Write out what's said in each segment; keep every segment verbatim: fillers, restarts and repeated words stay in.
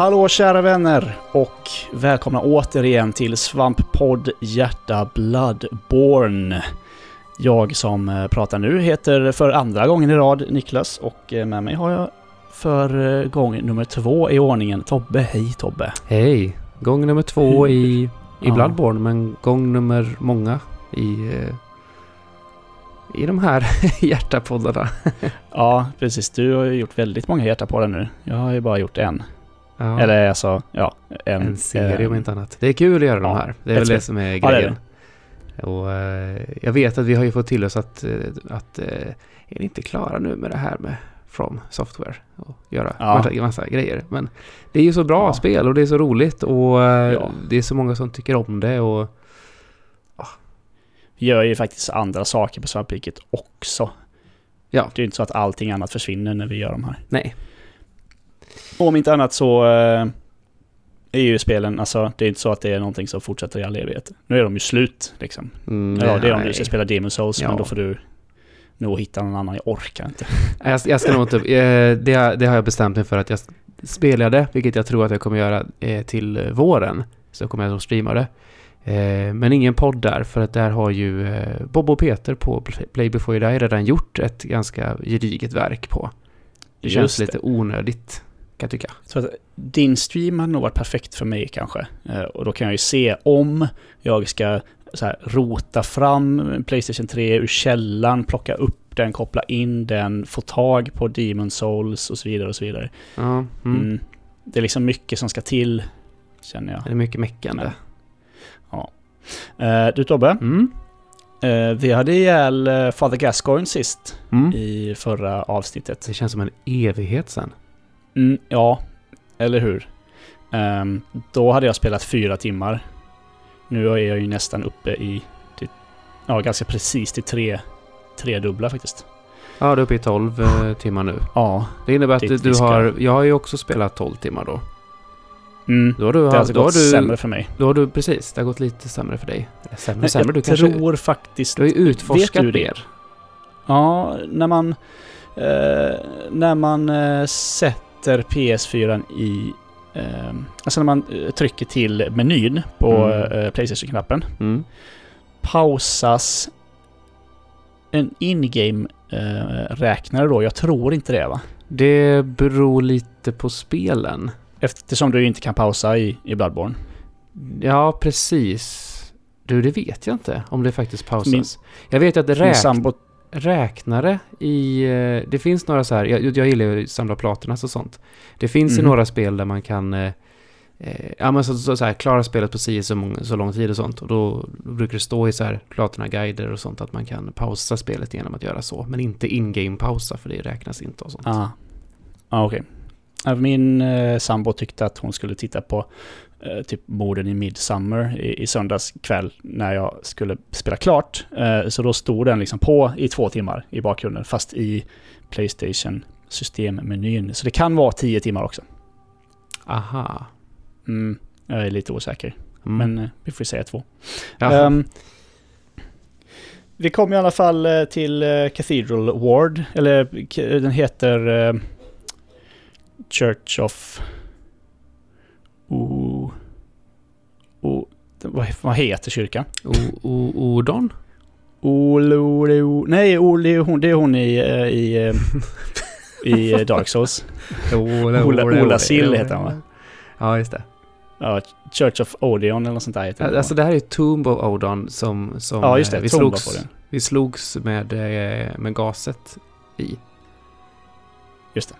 Hallå kära vänner och välkomna återigen till Svamppodd Hjärta Bloodborne. Jag som pratar nu heter för andra gången i rad Niklas och med mig har jag för gång nummer två i ordningen Tobbe. Hej Tobbe. Hej. Gång nummer två i, i ja. Bloodborne, men gång nummer många i... I de här hjärtapoddarna. Ja, precis. Du har ju gjort väldigt många hjärtapoddar nu. Jag har ju bara gjort en. Ja. Eller alltså, ja. En, en serie om inte annat. Det är kul att göra ja, de här. Det är väl det som är grejen. Ja, det är det. Och uh, jag vet att vi har ju fått till oss att, att uh, är ni inte klara nu med det här med From Software? Och göra ja. massa, massa grejer. Men det är ju så bra ja. spel och det är så roligt. Och uh, ja. det är så många som tycker om det och gör ju faktiskt andra saker på svampriket också. Ja. Det är ju inte så att allting annat försvinner när vi gör de här. Nej. Och om inte annat så eh, är ju spelen, alltså det är inte så att det är någonting som fortsätter i all evighet. Nu är de ju slut liksom. Mm, ja, det är om du ska spela Demon's Souls, ja. men då får du nog hitta någon annan. Jag orkar inte. Jag, jag ska nog inte, eh, det, det har jag bestämt mig för att jag spelade, vilket jag tror att jag kommer göra eh, till våren. Så kommer jag att streama det. Eh, men ingen podd där, för att där har ju eh, Bobbo och Peter på Play Before You Die redan gjort ett ganska gediget verk på. Det Just känns det. lite onödigt, kan jag tycka. Så att din stream har nog varit perfekt för mig kanske. Eh, och då kan jag ju se om jag ska så här, rota fram PlayStation tre ur källan, plocka upp den, koppla in den, få tag på Demon's Souls och så vidare och så vidare. Mm. Mm. Det är liksom mycket som ska till, känner jag. Det är mycket mäckande. Ja. Ja. Uh, du Tobbe, mm. uh, vi hade ihjäl uh, Father Gascoigne sist mm. i förra avsnittet. Det känns som en evighet sen. Mm, ja, eller hur? Um, då hade jag spelat fyra timmar. Nu är jag ju nästan uppe i till, ja, ganska precis till tre, tre dubbla faktiskt. Ja, du är uppe i tolv uh, timmar nu. Ja. Det innebär att ditt, du ska... har, jag har ju också spelat tolv timmar då. Mm. Då har du, det har alltså då gått har du, sämre för mig. Då har du, precis, det har gått lite sämre för dig. Sämre, sämre. Jag du kanske, tror faktiskt... Du har ju utforskat mer. Ja, när man, eh, när man eh, sätter P S fyra i... Eh, alltså när man eh, trycker till menyn på mm. eh, PlayStation-knappen. Mm. Pausas en in-game-räknare eh, då. Jag tror inte det, va? Det beror lite på spelen. Eftersom du inte kan pausa i, i Bloodborne. Ja, precis. Du, det vet jag inte om det faktiskt pausas. Min, jag vet att det räk, sambo- räknare i... Det finns några så här... Jag, jag gillar ju att samla platerna och sånt. Det finns mm. ju några spel där man kan... Eh, ja, men så, så, så här, klara spelet på sig så, mång, så lång tid och sånt. Och då, då brukar det stå i så här platerna guider och sånt att man kan pausa spelet genom att göra så. Men inte in-game-pausa, för det räknas inte och sånt. Ja, ah. ah, okej. Okay. Min eh, sambo tyckte att hon skulle titta på eh, typ morden i Midsummer i, i söndags kväll när jag skulle spela klart. Eh, så då stod den liksom på i två timmar i bakgrunden, fast i PlayStation-systemmenyn. Så det kan vara tio timmar också. Aha. Mm, jag är lite osäker. Mm. Men eh, vi får säga två. Um, vi kom i alla fall eh, till eh, Cathedral Ward. Eller k- den heter... Eh, Church of o o vad, vad heter kyrkan? O o Oedon. Olo nej, Oli hon det är hon i i i Dark Souls. Ola Sill heter han, va? Ja, just det. Ja, Church of Oedon eller något sånt där heter det. Alltså det här är Tomb of Oedon som som ja, just det, vi slogs på den. Vi slogs med med gaset i. Just det.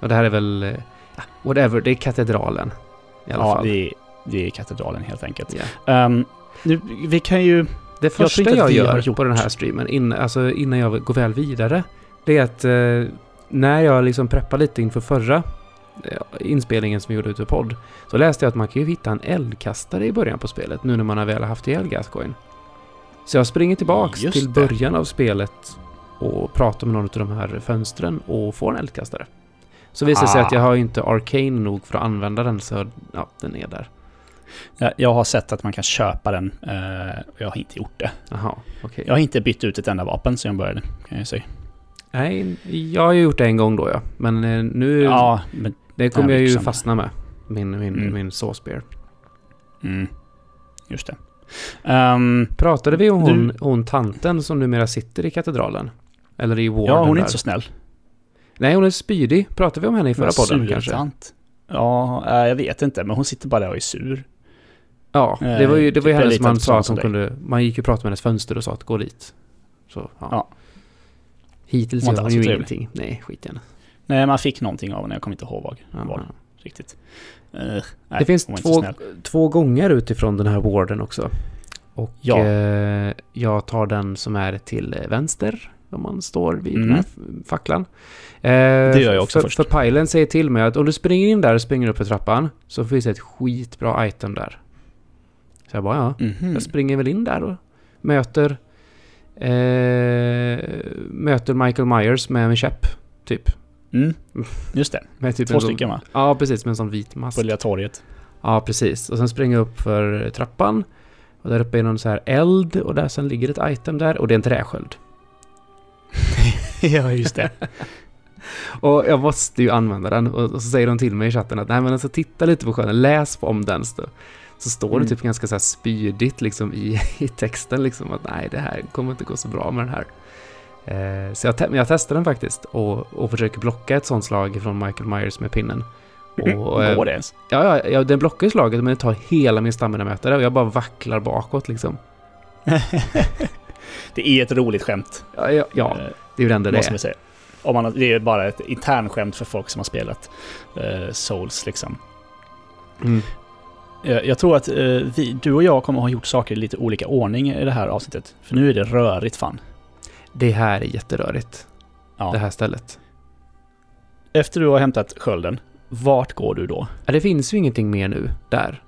Och det här är väl, ja, whatever, det är katedralen i alla ja, fall. Ja, det, det är katedralen helt enkelt. Yeah. Um, nu, vi kan ju... Det första jag, jag gör på den här streamen, in, alltså innan jag går väl vidare, det är att eh, när jag liksom preppar lite inför förra eh, inspelningen som vi gjorde ute på podd, så läste jag att man kan ju hitta en eldkastare i början på spelet, nu när man har väl haft ihjäl Gascoigne. Så jag springer tillbaks Just till det. början av spelet och pratar med någon av de här fönstren och får en eldkastare. Så visar det sig ah. att jag har inte arcane nog för att använda den, så ja, den är där. Jag har sett att man kan köpa den och jag har inte gjort det. Aha, okay. Jag har inte bytt ut ett enda vapen sedan jag började, kan jag säga. Nej, jag har ju gjort det en gång då, ja. Men nu, ja, men det kommer jag ju fastna med. min, min, mm. min Sawspear. Mm. Just det. Um, Pratade vi om hon, du... hon tanten som numera sitter i katedralen? Eller i Warden? Ja, hon är där. Inte så snäll. Nej, hon är spydig. Pratade vi om henne i förra podden kanske? Tant. Ja, jag vet inte. Men hon sitter bara där och är sur. Ja, det var ju, det var ju hennes man sa att hon kunde... Man gick ju och pratade med hennes fönster och sa att gå dit. Så, ja. ja. Hittills hon gör hon ju trevlig. Ingenting. Nej, skit igen. Nej, man fick någonting av henne. Jag kommer inte ihåg vad. Riktigt. Uh, nej, det finns två, två gånger utifrån den här warden också. Och ja. eh, jag tar den som är till vänster. Om man står vid mm. den här facklan. Eh, det gör jag också för, först. För pajlen säger till mig att om du springer in där och springer upp för trappan så finns det ett skitbra item där. Så jag bara, ja. Mm-hmm. Jag springer väl in där och möter eh, möter Michael Myers med en käpp, typ. Mm. Just det. Med typ två stycken va? Ja, precis. Med en sån vit mask. På Lilla torget. Ja, precis. Och sen springer jag upp för trappan. Och där uppe är någon så här eld. Och där sen ligger ett item där. Och det är en träsköld. Ja, just det. Och jag måste ju använda den. Och, och så säger de till mig i chatten att nej, men alltså titta lite på skölden. Läs på om den. Så, så står mm. det typ ganska så här spydigt liksom i, i texten. Liksom att nej, det här kommer inte gå så bra med den här. Så jag, te- jag testade den faktiskt och, och försöker blocka ett sånt slag från Michael Myers med pinnen. Och, mm, det ja, ja, ja, den blockar slaget men det tar hela min stamminamötare och jag bara vacklar bakåt liksom. Det är ett roligt skämt. Ja, ja, ja det är ju det enda det måste man säga. Om man, det är bara ett intern skämt för folk som har spelat uh, Souls liksom. Mm. Jag tror att uh, vi, du och jag kommer ha gjort saker i lite olika ordning i det här avsnittet. För nu är det rörigt fan. Det här är jätterörigt. Ja. Det här stället. Efter du har hämtat skölden, vart går du då? Ja, det finns ju ingenting mer nu där.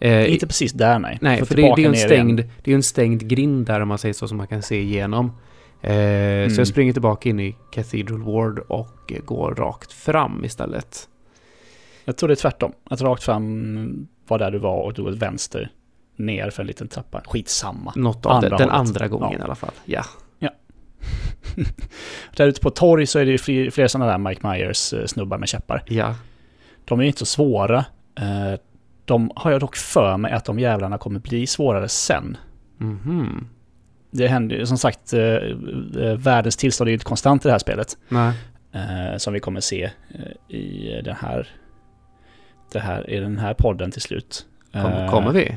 Eh, inte precis där, nej. Nej, för, för det, det är en stängd, det är en stängd grind där om man säger så som man kan se igenom. Eh, mm. Så jag springer tillbaka in i Cathedral Ward och går rakt fram istället. Jag tror det är tvärtom. Att rakt fram var där du var och du var vänster ner för en liten trappa. Skitsamma. Något av andra det, den andra gången ja. I alla fall. Ja. Där ute på torg så är det ju flera sådana där Mike Myers snubbar med käppar. Ja. De är ju inte så svåra. De har jag dock för mig att de jävlarna kommer bli svårare sen. Mm-hmm. Det händer ju som sagt världens tillstånd är ju inte konstant i det här spelet. Nej. Som vi kommer se i den här, det här, i den här podden till slut. Kom, kommer vi?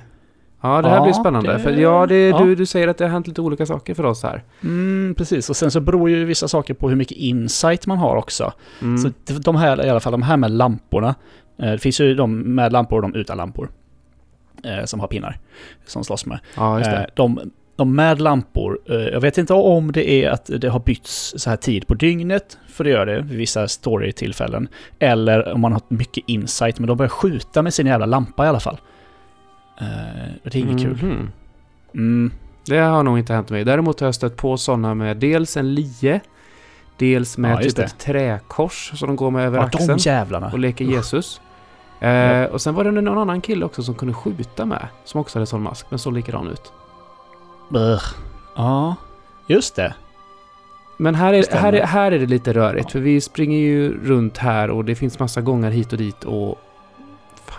Ja, det här ja, blir spännande. Det, för ja, det, ja. Du, du säger att det har hänt lite olika saker för oss här. Mm, precis. Och sen så beror ju vissa saker på hur mycket insight man har också. Mm. Så de här, i alla fall de här med lamporna. Det finns ju de med lampor och de utan lampor. Som har pinnar som slåss med. Ja, just det. De, de med lampor, jag vet inte om det är att det har bytts så här tid på dygnet. För det gör det vid vissa story-tillfällen. Eller om man har mycket insight. Men de börjar skjuta med sin jävla lampa i alla fall. Uh, det är inget mm-hmm. kul. Mm. Det har nog inte hänt mig. Däremot har jag stött på sådana med dels en lie, dels med ja, typ ett träkors som de går med över ja, axeln de jävlarna. Och leker Jesus. Uh. Uh, och sen var det någon annan kille också som kunde skjuta med, som också hade sån mask, men så likadan ut. Ja, uh. just det. Men här är, här är, här är det lite rörigt, uh. för vi springer ju runt här och det finns massa gånger hit och dit och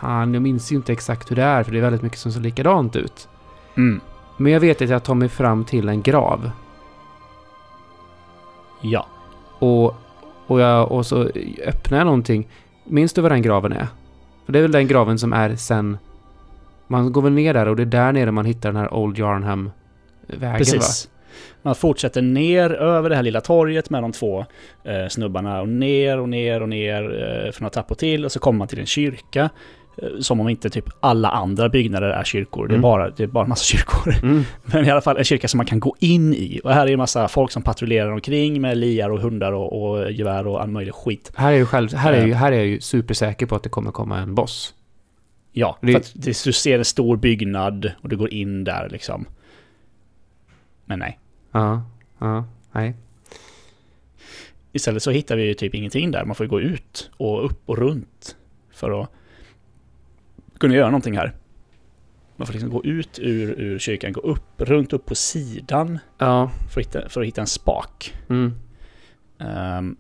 han, jag minns ju inte exakt hur det är för det är väldigt mycket som ser likadant ut. Mm. Men jag vet att jag tar mig fram till en grav. Ja. Och, och, jag, och så öppnar jag någonting. Minns du vad den graven är? För det är väl den graven som är sen man går väl ner där och det är där nere man hittar den här Old Yharnam-vägen. Precis. Va? Man fortsätter ner över det här lilla torget med de två eh, snubbarna och ner och ner och ner eh, för några trappor till och så kommer man till en kyrka eh, som om inte typ alla andra byggnader är kyrkor. Mm. Det är bara, det är bara en massa kyrkor. Mm. Men i alla fall en kyrka som man kan gå in i. Och här är en massa folk som patrullerar omkring med liar och hundar och, och gevär och all möjlig skit. Här är, ju själv, här, är ju, här är jag ju supersäker på att det kommer komma en boss. Ja, det... för att du ser en stor byggnad och du går in där liksom. Men nej. Ja, ja, nej. Istället så hittar vi ju typ ingenting där. Man får ju gå ut och upp och runt för att kunna göra någonting här. Man får liksom gå ut ur, ur kyrkan, gå upp, runt upp på sidan ja. för, att hitta, för att hitta en spak. Mm. Um,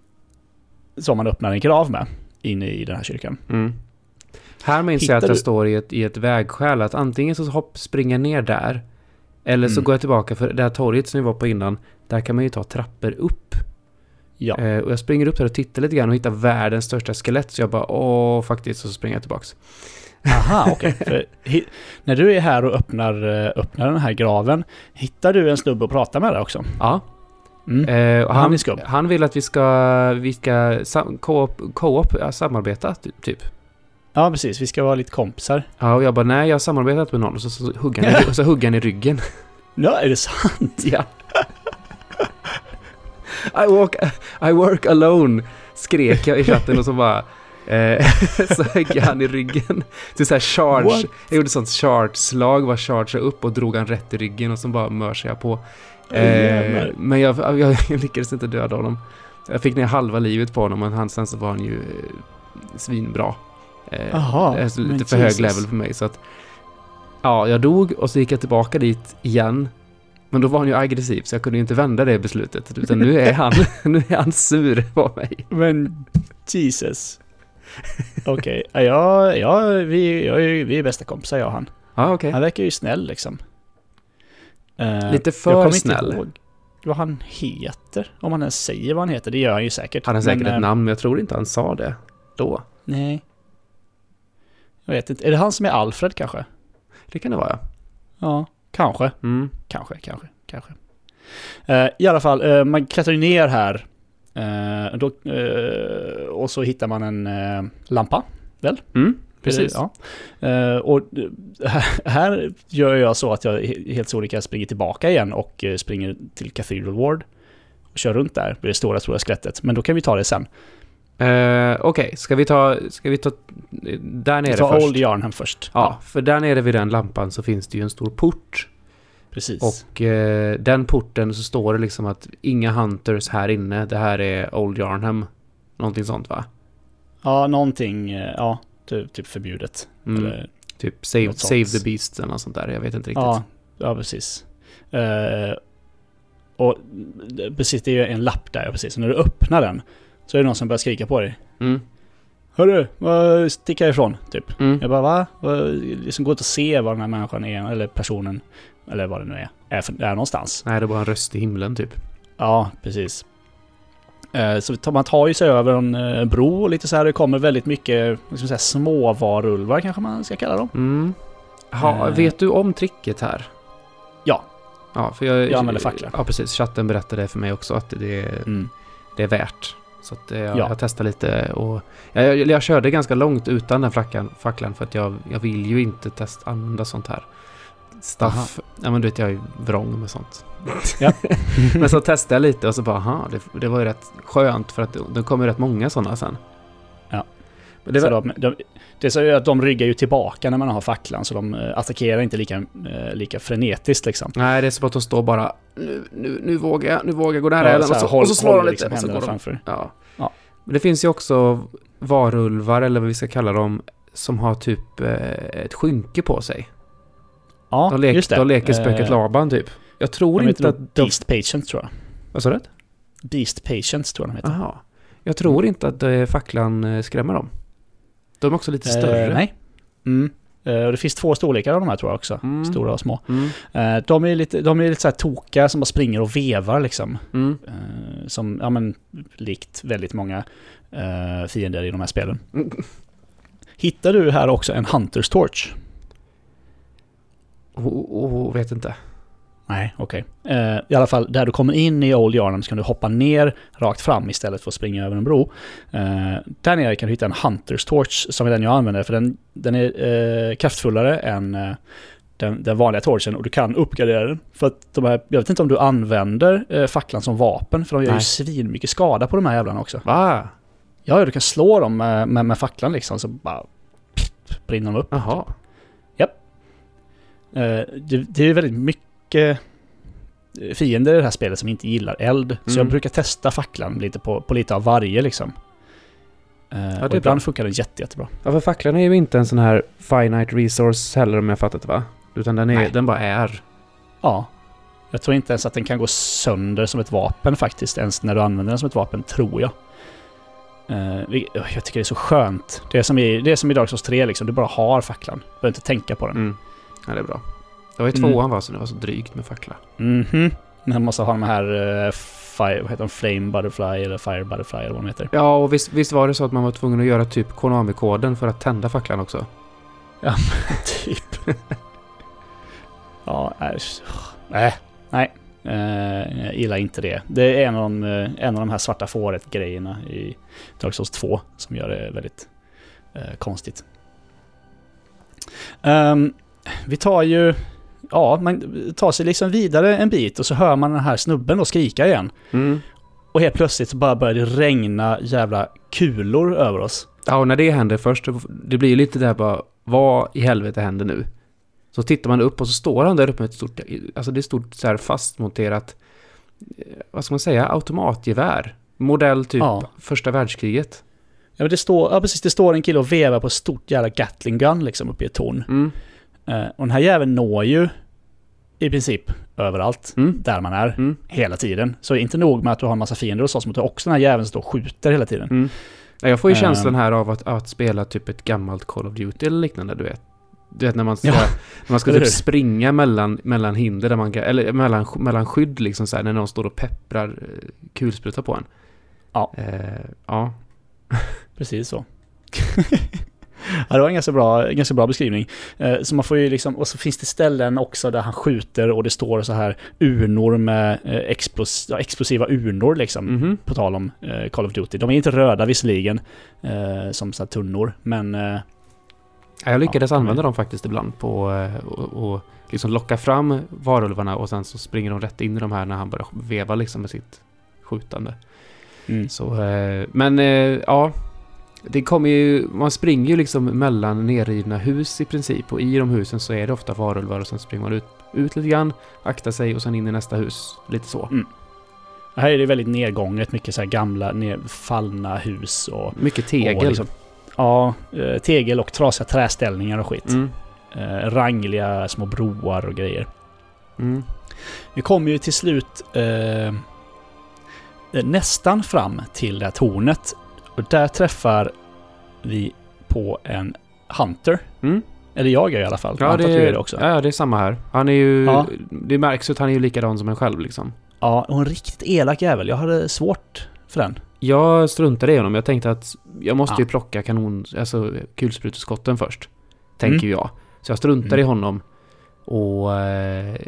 som man öppnar en grav med inne i den här kyrkan. Mm. Här minns Hittar jag att jag du? står i ett, i ett vägskäl, att antingen så hopp, springer ner där eller så mm. går jag tillbaka, för det här torget som vi var på innan, där kan man ju ta trappor upp. Ja. Eh, och jag springer upp där och tittar lite grann och hittar världens största skelett, så jag bara, åh faktiskt, så springer jag tillbaks. Aha, okej. Okay. När du är här och öppnar, öppnar den här graven, hittar du en snubbe och pratar med dig också? Ja. Mm. Eh, och han, han, är han vill att vi ska, vi ska sam- co-op, co-op, ja, samarbeta typ. Ja, precis. Vi ska vara lite kompisar. Ja, och jag bara, nej, jag har samarbetat med någon. Och så, så, så huggar han, och så huggar han i ryggen. Ja, är det sant? Ja. I, walk, I work alone, skrek jag i chatten och så bara... Eh, så högg han i ryggen. Så så här charge. What? Jag gjorde sånt charge-slag, bara charge upp och drog han rätt i ryggen och så bara mörs jag på. Eh, oh, men jag, jag, jag lyckades inte döda honom. Jag fick ner halva livet på honom, men han, sen så var han ju eh, svinbra. Eh, Aha, lite för Jesus. hög level för mig, så att ja, jag dog och så gick jag tillbaka dit igen, men då var han ju aggressiv så jag kunde ju inte vända det beslutet, utan nu är han nu är han sur på mig. Men Jesus. Okej, okay. ja, ja, vi, ja, vi är bästa kompisar, jag och han. Ah, okay. Han verkar ju snäll liksom. Uh, lite för snäll. Vad han heter, om han ens säger vad han heter, det gör han ju säkert. Han har säkert men, ett äh, namn, men jag tror inte han sa det då. Nej. Jag vet inte. Är det han som är Alfred kanske? Det kan det vara, ja. Ja, kanske. Mm. Kanske, kanske, kanske. Uh, I alla fall, uh, man klättrar ju ner här. Uh, då, uh, och så hittar man en uh, lampa, väl? Mm, precis. Ja. Uh, och här, här gör jag så att jag helt solika springer tillbaka igen och uh, springer till Cathedral Ward och kör runt där vid det stora, stora skelettet. Men då kan vi ta det sen. Uh, Okej, okay. ska vi ta ska vi ta där nere ta först? Old Yharnam först. Ja, ja, för där nere vid den lampan så finns det ju en stor port. Precis. Och uh, den porten så står det liksom att inga hunters här inne. Det här är Old Yharnam, någonting sånt, va? Ja, någonting, ja, typ, typ förbjudet. Mm. Eller typ save, save the beast eller något sånt där. Jag vet inte riktigt. Ja, ja precis. Uh, och precis, det är ju en lapp där, precis. Och när du öppnar den så är det någon som börjar skrika på dig. Mm. Hörru, vad sticker jag ifrån? Typ. Mm. Jag bara, va? Liksom går inte att se var den här människan är, eller personen, eller vad det nu är, är, för, är någonstans. Nej, det är bara en röst i himlen, typ. Ja, precis. Eh, så man tar ju sig över en, en bro och lite så här, det kommer väldigt mycket liksom så här, små varulvar, kanske man ska kalla dem. Mm. Ha, eh. Vet du om tricket här? Ja. Ja, för jag, jag använder facklan. Ja, precis. Chatten berättade för mig också att det är, mm. det är värt. Så att jag, ja. jag testar lite och jag, jag, jag körde ganska långt utan den flackan, facklan för att jag, jag vill ju inte testa använda sånt här stuff. Aha. Ja, men du vet, jag är ju vrång med sånt. Ja. Men så testade jag lite och så bara, aha, det, det var ju rätt skönt för att det, det kommer ju rätt många sådana sen. Ja. Men det, så var... de, de, det är så att de ryggar ju tillbaka när man har facklan, så de attackerar inte lika, lika frenetiskt liksom. Nej, det är så att de står bara nu, nu, nu vågar jag, nu vågar jag gå nära, ja, och, så, håll, och så slår de lite liksom, och så går de framför. Ja. Ja. Men det finns ju också varulvar, eller vad vi ska kalla dem, som har typ eh, ett skynke på sig. Ja, de leker, just det. De leker spöket uh, Laban typ. Jag tror de inte att... De... Beast Patients, tror jag. Vad sa du? Beast Patients, tror jag de heter. Aha. Jag tror inte att eh, facklan skrämmer dem. De är också lite större. Eh, nej. Mm. Eh, och det finns två storlekar av de här, tror jag också. Mm. Stora och små. Mm. Eh, de är lite, de är lite så här tokiga som bara springer och vevar liksom. Mm. Eh, som, ja men, likt väldigt många eh, fiender i de här spelen. Mm. Hittar du här också en Hunter's Torch? Oh, oh, oh, vet inte. Nej, okej. Okay. Eh, I alla fall, där du kommer in i Old Yharnam så kan du hoppa ner rakt fram istället för att springa över en bro. Eh, där nere kan du hitta en Hunter's Torch, som är den jag använder, för den, den är eh, kraftfullare än eh, den, den vanliga torchen, och du kan uppgradera den. För att de här, jag vet inte om du använder eh, facklan som vapen, för de gör Nej. ju svin mycket skada på de här jävlarna också. Va? Ja, du kan slå dem med, med, med facklan liksom, så bara pff, brinner de upp. Jaha. Japp. Eh, det, det är väldigt mycket fiender i det här spelet som inte gillar eld. Mm. Så jag brukar testa facklan lite på, på lite av varje liksom. Ja, det och ibland bra. funkar den jätte, jättebra. Ja, för facklan är ju inte en sån här finite resource heller, om jag fattat det, va? Utan den, är, den bara är. Ja. Jag tror inte ens att den kan gå sönder som ett vapen faktiskt, ens när du använder den som ett vapen, tror jag. Uh, jag tycker det är så skönt. Det är som i, det är som i Dark Souls tre liksom. Du bara har facklan, du behöver inte tänka på den. Mm. Ja, det är bra. Det var ju tvåan mm. va, så det var så drygt med fackla. Mhm. Men man måste ha de här uh, fire, vad heter de? Flame Butterfly eller Fire Butterfly eller vad de heter. Ja, och visst, visst var det så att man var tvungen att göra typ Konami-koden för att tända facklan också. Ja, typ. Ja, äsch. Nej, nej. Uh, jag gillar inte det. Det är en av de, uh, en av de här svarta fåret-grejerna i Dark Souls två som gör det väldigt uh, konstigt. Um, vi tar ju... Ja, man tar sig liksom vidare en bit och så hör man den här snubben och skrika igen. Mm. Och helt plötsligt så bara börjar det regna jävla kulor över oss. Ja, och när det händer först, det blir ju lite där bara, vad i helvete händer nu? Så tittar man upp och så står han där uppe med ett stort, alltså det är stort så här fastmonterat, vad ska man säga, automatgevär. Modell typ ja. Första världskriget. Ja, men det står, ja, precis, det står en kille och vevar på ett stort jävla Gatling gun liksom uppe i ett torn. Mm. Uh, och den här jäveln når ju i princip överallt mm. där man är mm. hela tiden. Så inte nog med att du har en massa fiender och sånt, men också den här jäveln står och skjuter hela tiden. Mm. Jag får ju uh, känslan här av att, att spela typ ett gammalt Call of Duty eller liknande, du vet. Du vet när man ska, ja. När man ska typ springa mellan, mellan hinder där man kan, eller mellan, mellan skydd liksom så här, när någon står och pepprar kulsprutar på en. Ja. Uh, ja. Precis så. Ja, det var en ganska bra, en ganska bra beskrivning. Eh, så man får ju liksom, och så finns det ställen också där han skjuter och det står så här urnor med eh, explos, ja, explosiva urnor liksom, mm-hmm. på tal om eh, Call of Duty. De är inte röda visserligen eh, som så här tunnor, men eh, jag lyckades ja, använda men... dem faktiskt ibland på eh, och, och liksom locka fram varulvarna och sen så springer de rätt in i de här när han börjar veva liksom med sitt skjutande. Mm. Så, eh, men eh, ja. Det kommer ju, man springer ju liksom mellan nerrivna hus i princip, och i de husen så är det ofta varulvar och sen springer man ut, ut lite grann, aktar sig och sen in i nästa hus, lite så. Mm. Här är det väldigt nedgånget, mycket så här gamla fallna hus och mycket tegel. Och liksom, ja, tegel och trasiga träställningar och skit. Mm. Eh, rangliga små broar och grejer. Mm. Vi kommer ju till slut eh, nästan fram till det här tornet. Och där träffar vi på en hunter. Mm. Eller jag gör i alla fall. Ja, det är, det också. Ja, det är samma här. Han är ju, ja. Det märks att han är ju likadan som en själv liksom. Ja, och en riktigt elak jävel. Jag hade svårt för den. Jag struntade i honom. Jag tänkte att jag måste ja. ju plocka kanon, alltså kulspruteskotten först. Tänker mm. jag. Så jag struntar mm. i honom. Och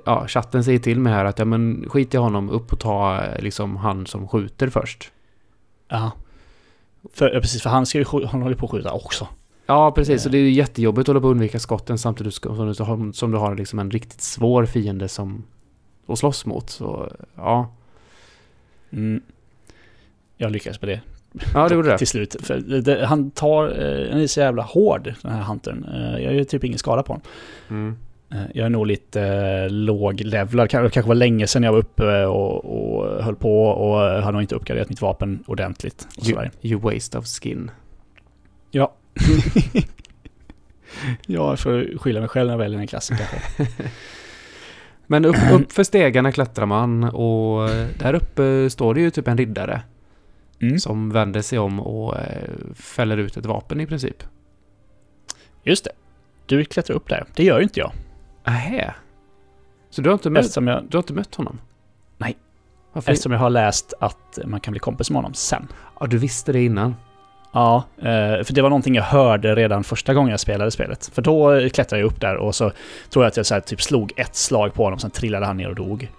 ja, chatten säger till mig här att ja, men skit i honom, upp och ta liksom han som skjuter först. Ja. För, ja, precis, för han, ska ju, han håller på att skjuta också. Ja, precis, så det är ju jättejobbigt att hålla på att undvika skotten samtidigt som du, som du har liksom en riktigt svår fiende som, att slåss mot. Så, ja. Mm. Jag lyckades med det. Ja, det gjorde det. Till slut. För det, han tar, han är så jävla hård, den här huntern. Jag gör typ ingen skada på honom. Mm. Jag är nog lite eh, låglevlad. Det kanske var länge sedan jag var uppe och, och höll på och har nog inte uppgraderat mitt vapen ordentligt. Och you, you waste of skin. Ja. Jag får skylla mig själv när jag väljer en klass. Men upp, upp för stegarna klättrar man och där uppe står det ju typ en riddare mm. som vänder sig om och eh, fäller ut ett vapen i princip. Just det. Du klättrar upp där. Det gör ju inte jag. Aha. Så du har, inte mött, jag, du har inte mött honom? Nej. Varför? Eftersom jag har läst att man kan bli kompis med honom sen. Ja, du visste det innan. Ja, för det var någonting jag hörde redan första gången jag spelade spelet. För då klättrade jag upp där och så tror jag att jag så här typ slog ett slag på honom, sen trillade han ner och dog.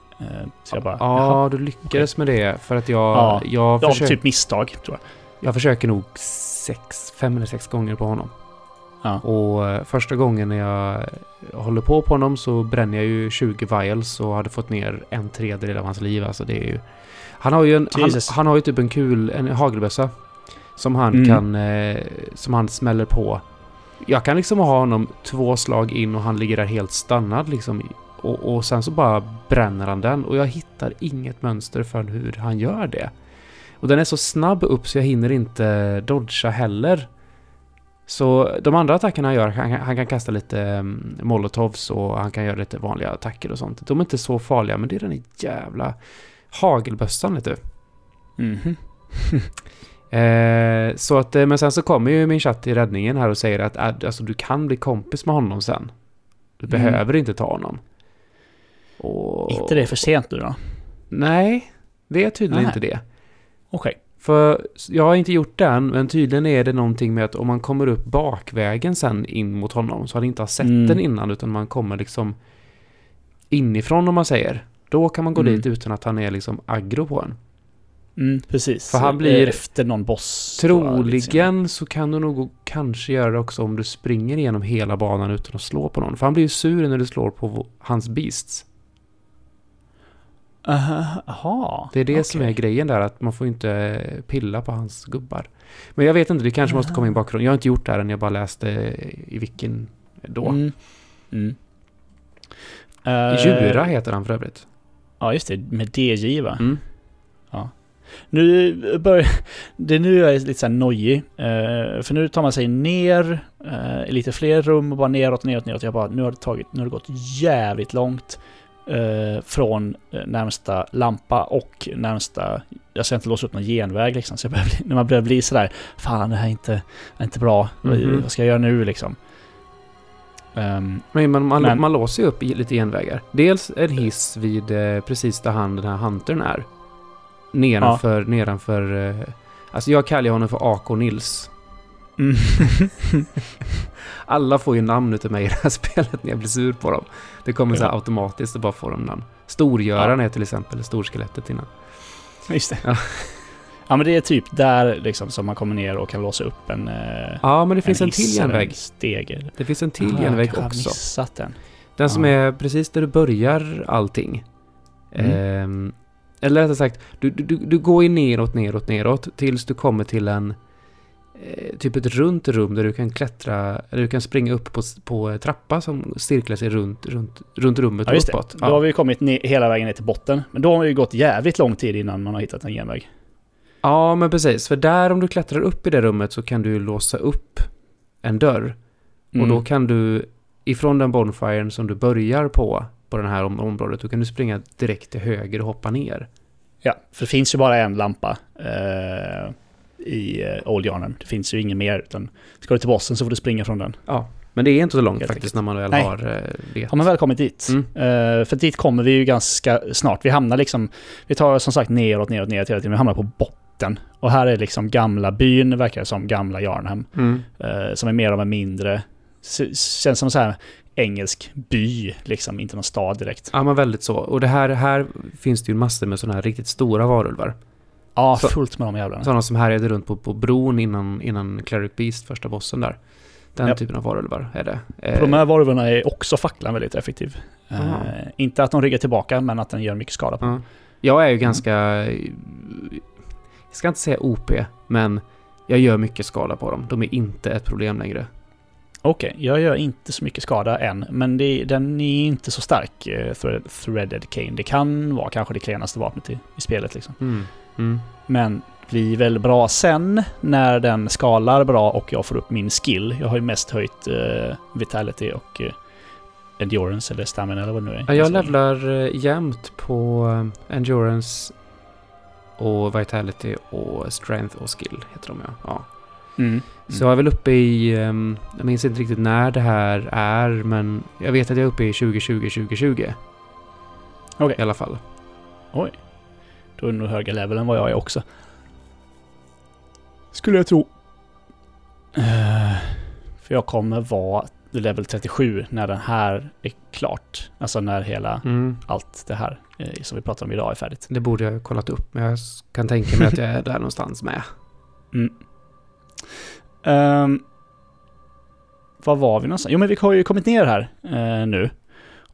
Så jag bara, ja, du lyckades okay. med det. För att jag... Ja, jag försöker, ja, typ misstag, tror jag. Jag försöker nog sex, fem eller sex gånger på honom. Ja. Och första gången när jag håller på på honom så bränner jag ju tjugo vials och hade fått ner en tredjedel av hans liv. Alltså det är ju... Han har ju en, han, han har ju typ en kul en hagelbössa som han mm. kan eh, som han smäller på. Jag kan liksom ha honom två slag in och han ligger där helt stannad liksom, och, och sen så bara bränner han den och jag hittar inget mönster för hur han gör det. Och den är så snabb upp så jag hinner inte dodga heller. Så de andra attackerna han gör, han, han kan kasta lite um, molotovs och han kan göra lite vanliga attacker och sånt. De är inte så farliga, men det är den jävla hagelbössan, vet du. Mm-hmm. Eh, så att, men sen så kommer ju min chatt i räddningen här och säger att alltså, du kan bli kompis med honom sen. Du mm. behöver inte ta honom. Och... Inte det för sent nu då? Nej, det är tydligen Aha. inte det. Okej. Okay. För jag har inte gjort det än, men tydligen är det någonting med att om man kommer upp bakvägen sen in mot honom så har ni inte sett mm. den innan, utan man kommer liksom inifrån, om man säger. Då kan man gå mm. dit utan att han är liksom aggro på en. Mm, precis. För han blir efter någon boss. Troligen liksom. Så kan du nog kanske göra det också om du springer igenom hela banan utan att slå på någon. För han blir ju sur när du slår på hans beasts. Aha, aha. Det är det okay. som är grejen där, att man får inte pilla på hans gubbar. Men jag vet inte, det kanske aha. måste komma in bakgrund. Jag har inte gjort det här än, jag bara läste i vilken då. Mm. Mm. Djura heter han för övrigt. Ja, just det, med D J va? Mm. Ja. Nu börjar det, nu är jag lite så här nojig, för nu tar man sig ner i lite fler rum och bara neråt, neråt, neråt. Jag bara, nu har det tagit, nu har det gått jävligt långt. Uh, från närmsta lampa och närmsta, jag ska inte låsa upp någon genväg liksom, så jag börjar bli, när man börjar bli sådär, fan det här är inte, är inte bra, mm-hmm. vad ska jag göra nu liksom? Um, men man, man, men, man låser ju upp lite genvägar. Dels en hiss vid eh, precis där han, den här huntern är nedanför, ja. nedanför eh, alltså jag kallar honom för A K Nils. Mm. Alla får ju namn utav mig i det här spelet när jag blir sur på dem. Det kommer ja. så här automatiskt att bara få dem namn. Storgöraren ja. är till exempel storskelettet innan. Just det. Ja. ja, men det är typ där liksom som man kommer ner och kan låsa upp en. Ja, men det en finns en till genväg. Steger. Det finns en till ah, genväg också. Jag har missat den. Den ah. som är precis där du börjar allting. Mm. Ehm, eller rättare sagt, du, du, du går ju neråt, neråt, neråt tills du kommer till en typ ett runt rum där du kan klättra, eller du kan springa upp på, på trappa som cirklar sig runt, runt, runt rummet. Ja, just det. Då ja. har vi kommit ner, hela vägen ner till botten. Men då har det ju gått jävligt lång tid innan man har hittat en genväg. Ja, men precis. För där, om du klättrar upp i det rummet så kan du låsa upp en dörr. Mm. Och då kan du, ifrån den bonfiren som du börjar på, på det här om- området, då kan du springa direkt till höger och hoppa ner. Ja, för det finns ju bara en lampa. Eh... i Old Yharnam. Det finns ju ingen mer, utan ska du till bossen så får du springa från den. Ja, men det är inte så långt helt faktiskt, enkelt. När man väl Nej. har det. Har man väl kommit dit. Mm. Uh, för dit kommer vi ju ganska snart. Vi hamnar liksom, vi tar som sagt neråt, neråt, neråt hela tiden. Vi hamnar på botten. Och här är liksom gamla byn, verkar som gamla Yharnam. Mm. Uh, som är mer av en mindre, känns som så här engelsk by, liksom inte någon stad direkt. Ja, men väldigt så. Och det här, här finns det ju massor med sådana här riktigt stora varulvar. Ja, så, fullt med de jävlarna. Sådana som härjade runt på, på bron innan, innan Cleric Beast, första bossen där. Den yep. typen av varulvar är det. På de här varulvarna är också facklan väldigt effektiv. Uh, inte att de ryggar tillbaka, men att den gör mycket skada på. Uh. Jag är ju ganska... Mm. Jag ska inte säga O P, men jag gör mycket skada på dem. De är inte ett problem längre. Okej, okay, jag gör inte så mycket skada än. Men det, den är inte så stark, uh, thread, Threaded Cane. Det kan vara kanske det klenaste vapnet i, i spelet liksom. Mm. Mm. Men blir väl bra sen när den skalar bra och jag får upp min skill. Jag har ju mest höjt uh, vitality och uh, endurance eller stamina eller vad det nu är. Ja, jag levlar jämt på endurance och vitality och strength och skill heter de ja. ja. Mm. Mm. Så jag är väl uppe i, um, jag minns inte riktigt när det här är, men jag vet att jag är uppe i tjugo tjugo tjugo tjugo. Okay. I alla fall. Oj. Då är nog högre level än vad jag är också. Skulle jag tro. Uh, för jag kommer vara level trettiosju när den här är klart. Alltså när hela mm. allt det här eh, som vi pratar om idag är färdigt. Det borde jag ha kollat upp, men jag kan tänka mig att jag är där någonstans med. Mm. Um, vad var vi någonstans? Jo, men vi har ju kommit ner här eh, nu.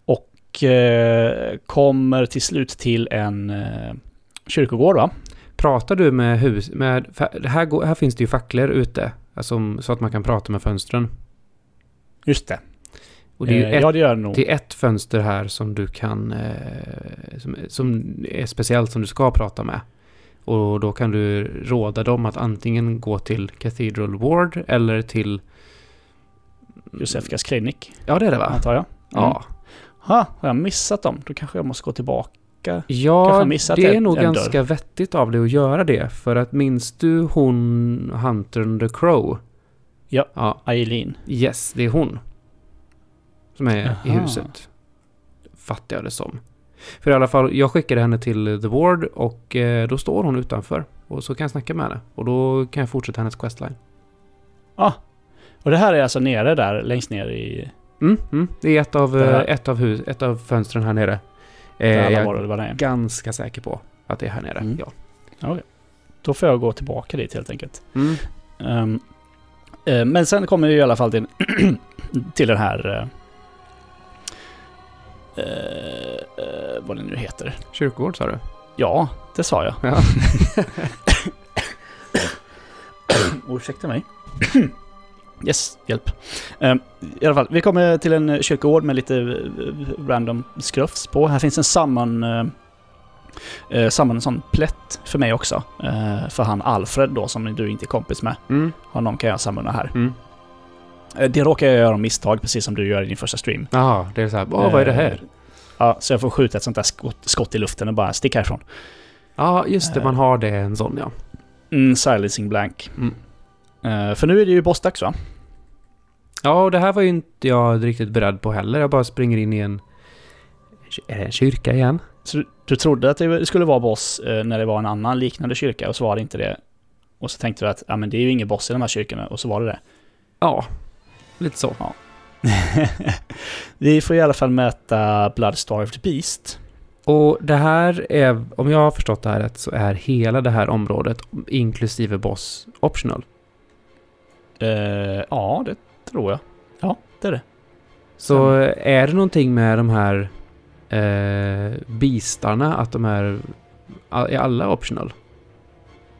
Och eh, kommer till slut till en... Eh, kyrkogård va? Pratar du med hus med här, går, här finns det ju facklor ute alltså, så att man kan prata med fönstren. Just det. Och det är eh, ett, ja, det gör nog. Det är ett fönster här som du kan eh, som, som är speciellt som du ska prata med. Och då kan du råda dem att antingen gå till Cathedral Ward eller till Josefkas klinik. Ja, det är det va? Antar jag. Mm. Ja. Ha, har jag missat dem? Då kanske jag måste gå tillbaka. tillbaka. Ja, det är en, nog en ganska dörr. vettigt av dig att göra det. För att minns du hon Hunter the Crow? Ja, ja. Aileen. Yes, det är hon som är Aha. i huset. Fattar jag det som. För i alla fall, jag skickade henne till The Ward och eh, då står hon utanför. Och så kan jag snacka med henne. Och då kan jag fortsätta hennes questline. Ja, ah, och det här är alltså nere där, längst ner i... Mm, mm. Det är ett av, det ett av, hus, ett av fönstren här nere. Eh, jag är ganska säker på att det är här nere, mm. ja. Okay. Då får jag gå tillbaka dit helt enkelt. Mm. Um, eh, men sen kommer vi i alla fall till, till den här... Eh, eh, vad det nu heter. Kyrkogård, sa du? Ja, det sa jag. Ja. Ursäkta mig. Yes, hjälp. Um, I alla fall, vi kommer till en kyrkogård med lite random skrufs på. Här finns en samman uh, samman en sån plätt för mig också. Uh, för han Alfred då, som du inte är kompis med. Mm. Honom kan jag sammanna här. Mm. Uh, det råkar jag göra om misstag, precis som du gör i din första stream. Jaha, det är så här, oh, vad är det här? Ja, uh, så jag får skjuta ett sånt där skott, skott i luften och bara sticka härifrån. Ja, just det, uh, man har det en sån, ja. Mm, silencing blank. Mm. Uh, för nu är det ju bossdags, va? Ja, och det här var ju inte jag riktigt beredd på heller. Jag bara springer in i en, är det en kyrka igen. Så du, du trodde att det skulle vara boss eh, när det var en annan liknande kyrka, och så var det inte det. Och så tänkte du att ah, men det är ju ingen boss i de här kyrkorna, och så var det det. Ja, lite så. Ja. Vi får i alla fall möta Blood-Starved Beast. Och det här är, om jag har förstått det här rätt, så är hela det här området, inklusive boss, optional. Uh, ja, det tror jag. Ja, det är det. Så mm. är det någonting med de här eh, beastarna, att de är, är alla optional?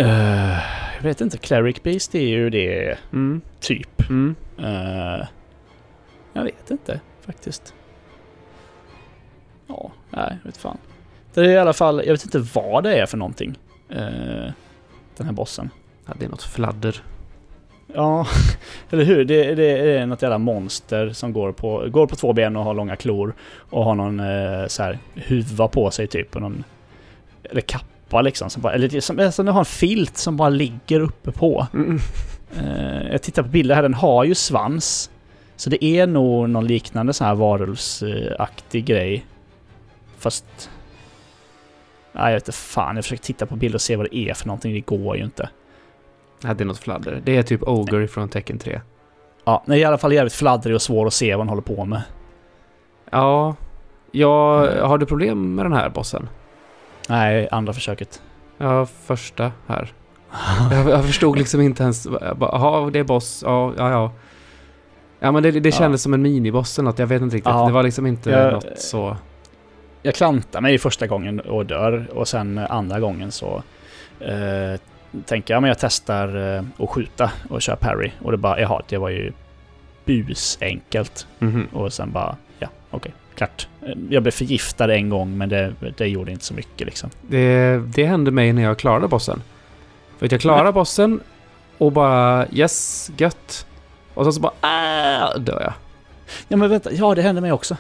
Uh, jag vet inte. Cleric Beast är ju det mm. typ. Mm. Uh, jag vet inte, faktiskt. Ja, nej, vet fan. Det är i alla fall, jag vet inte vad det är för någonting. Uh, den här bossen. Ja, det är något fladder. Ja, eller hur? Det, det är något jävla monster som går på, går på två ben och har långa klor och har någon eh, så här huva på sig typ, och någon, eller kappa liksom, som bara, eller som, som har en filt som bara ligger uppe på. Mm. Eh, jag tittar på bilder här, den har ju svans. Så det är nog någon liknande så här varulvsaktig grej. Fast nej, jag vet inte fan, jag försöker titta på bilder och se vad det är för någonting, det går ju inte. Nej, det är något fladder. Det är typ Ogre från Tekken tre. Ja, men i alla fall jävligt fladdrig och svår att se vad han håller på med. Ja, jag har du problem med den här bossen? Nej, andra försöket. Ja, första här. jag, jag förstod liksom inte ens. Ja, det är boss. Ja, ja, ja. Ja, men det, det kändes ja. som en miniboss eller något. Jag vet inte riktigt. Ja. Det var liksom inte jag, något så... Jag klantade mig första gången och dör. Och sen andra gången så... Eh, tänker jag, men jag testar eh, att skjuta och köra parry, och det bara, jaha, det var ju busenkelt. Mm-hmm. Och sen bara, ja, okej, okay, klart. Jag blev förgiftad en gång, men det, det gjorde inte så mycket liksom. Det, det hände mig när jag klarade bossen. För att jag klarade mm. bossen och bara, yes, gött. Och sen så bara, ah, dör jag. Ja, men vänta, ja, det hände mig också.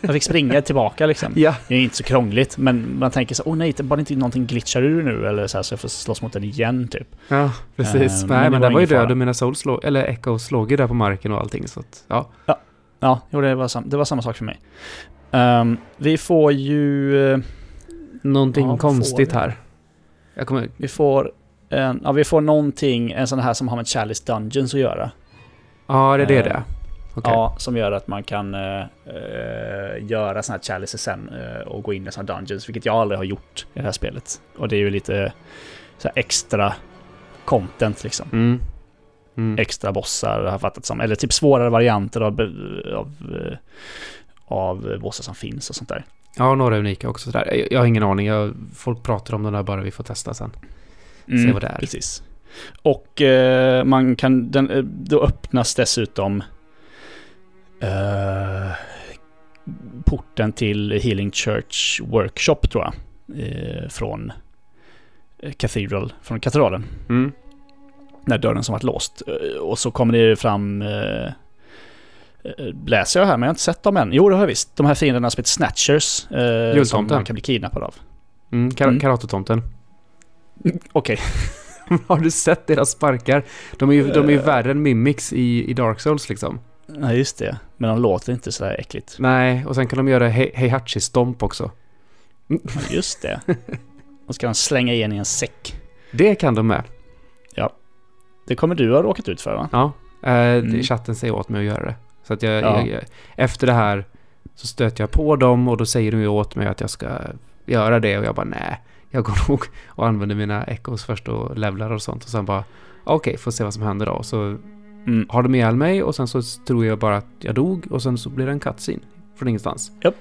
Jag fick springa tillbaka liksom. Ja. Det är inte så krångligt, men man tänker så, åh oh, nej, det bara inte någonting glitchar ur nu eller så här, så jag får slåss mot den igen typ. Ja, precis. Uh, nej, men, men det var ju död och mina souls slå, eller Echo slog ju där på marken och allting, så att, ja. Ja, ja, jo, det var sam- det var samma sak för mig. Um, vi får ju uh, någonting ja, konstigt får. här. Jag kommer vi får en, ja, vi får någonting, en sån här som har med Chalice Dungeons att göra. Ja, det är det uh, det. Okay. Ja, som gör att man kan uh, uh, göra såna här challenges sen uh, och gå in i såna dungeons, vilket jag aldrig har gjort i det här spelet. Och det är ju lite uh, så här extra content liksom. Mm. Mm. Extra bossar har jag fattat som, eller typ svårare varianter av av, av bossar som finns och sånt där. Ja, några unika också där. Jag, jag har ingen aning. Jag, folk pratar om den där, bara vi får testa sen. Mm, se vad det är. Precis. Och uh, man kan den, då öppnas dessutom Uh, porten till Healing Church Workshop, tror jag, uh, från Cathedral, från katedralen. Mm. När dörren som varit låst. Uh, och så kommer det fram uh, läser jag här, men jag har inte sett dem än. Jo, det har jag visst. De här fienderna som heter Snatchers, eh, som man kan bli kidnappad av. Mm, kar- mm. Karate-tomten. Mm, okej. Okay. Har du sett deras sparkar? De är ju, uh, de är ju värre än Mimics i, i Dark Souls, liksom. Nej, just det. Men de låter inte så där äckligt. Nej, och sen kan de göra he- Heihachi-stomp också. Mm. Ja, just det. Och ska de slänga igen i en säck. Det kan de med. Ja. Det kommer du ha råkat ut för, va? Ja. Eh, mm. Chatten säger åt mig att göra det. Så att jag, ja. jag, efter det här så stöter jag på dem och då säger de ju åt mig att jag ska göra det och jag bara nej, jag går nog och använder mina echos först och levlar och sånt och sen bara okej, okay, får se vad som händer då. Så mm. har de ihjäl mig och sen så tror jag bara att jag dog och sen så blir det en cutscene från ingenstans. Yep.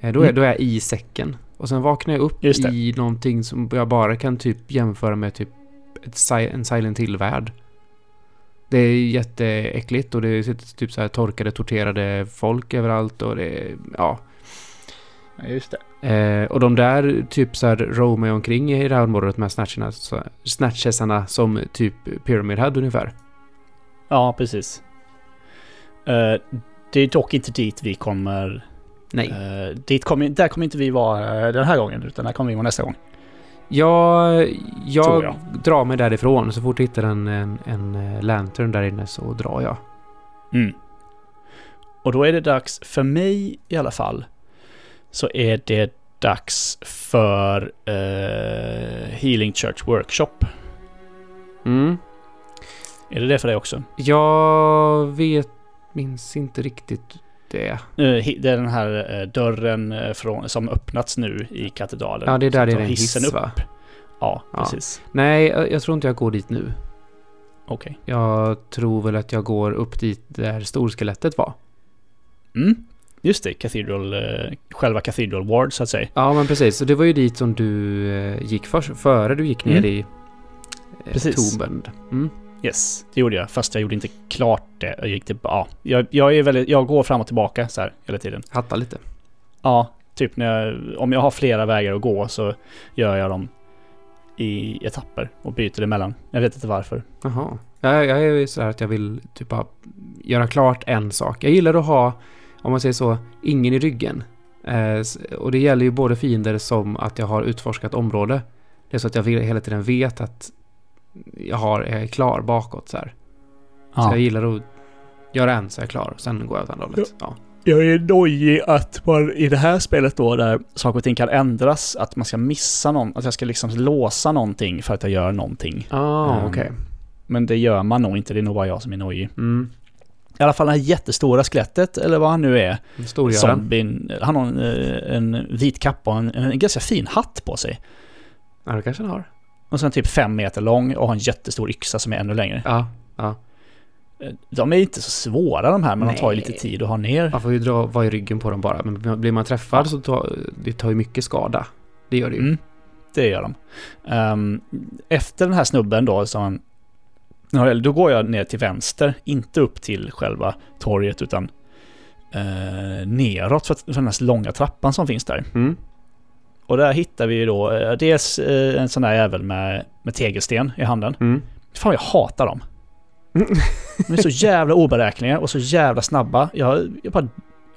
Eh, då, är, mm. då är jag i säcken och sen vaknar jag upp i någonting som jag bara kan typ jämföra med typ ett, en Silent Hill-värld. Det är jätteäckligt och det sitter typ så här torkade, torterade folk överallt och det, ja. Just det. Eh, och de där typ så här roamar omkring i det här området med snatcherna, så, snatchesarna som typ Pyramid Head ungefär. Ja, precis. Eh, det är dock inte dit vi kommer. Nej. Eh, dit kommer, där kommer inte vi vara den här gången, utan där kommer vi vara nästa gång. Jag, jag, jag drar mig därifrån. Så fort jag hittar en, en, en lantern där inne så drar jag. Mm. Och då är det dags, för mig i alla fall, så är det dags för uh, Healing Church Workshop. Mm. Är det det för dig också? Jag vet, minns inte riktigt det. Det är den här dörren från, som öppnats nu i katedralen. Ja, det är där det är en hissen hiss, upp. Va? Ja, ja, precis. Nej, jag tror inte jag går dit nu. Okej. Okay. Jag tror väl att jag går upp dit där storskelettet var. Mm, just det. Cathedral, själva Cathedral Ward, så att säga. Ja, men precis. Så det var ju dit som du gick för, före du gick ner mm. i eh, tomben. Mm. Yes, det gjorde jag. Fast jag gjorde inte klart det. Jag, gick till, ja. jag, jag, är väldigt, jag går fram och tillbaka så här hela tiden. Hatta lite. Ja, typ när jag, om jag har flera vägar att gå så gör jag dem i etapper och byter emellan. Jag vet inte varför. Jaha. Jag, jag är ju så här att jag vill typ bara göra klart en sak. Jag gillar att ha, om man säger så, ingen i ryggen. Eh, och det gäller ju både fiender som att jag har utforskat område. Det är så att jag hela tiden vet att jag har, jag är klar bakåt så här. Ja. Så jag gillar att göra en så jag är klar och sen går jag åt andra hållet. Ja. Jag är nojig att man i det här spelet då där saker och ting kan ändras, att man ska missa någon, att jag ska liksom låsa någonting för att jag gör någonting. Ah, um, okay. Men det gör man nog inte, det är nog bara jag som är nojig. Mm. I alla fall det här jättestora skelettet eller vad han nu är. Zombien, han har en, en vit kappa och en, en ganska fin hatt på sig. Ja, det kanske han har. Och sen typ fem meter lång och har en jättestor yxa som är ännu längre. Ja, ja. De är inte så svåra de här, men nej, de tar ju lite tid att ha ner. Man får ju dra, vara i ryggen på dem bara. Men blir man träffad ja. så tar det tar ju mycket skada. Det gör det ju. Mm, det gör de. Um, efter den här snubben då, så han, då går jag ner till vänster. Inte upp till själva torget utan uh, neråt för, att, för den här långa trappan som finns där. Mm. Och där hittar vi ju då dels en sån där jävel med, med tegelsten i handen. Mm. Fan, jag hatar dem. Mm. De är så jävla oberäkneliga och så jävla snabba. Jag, jag bara,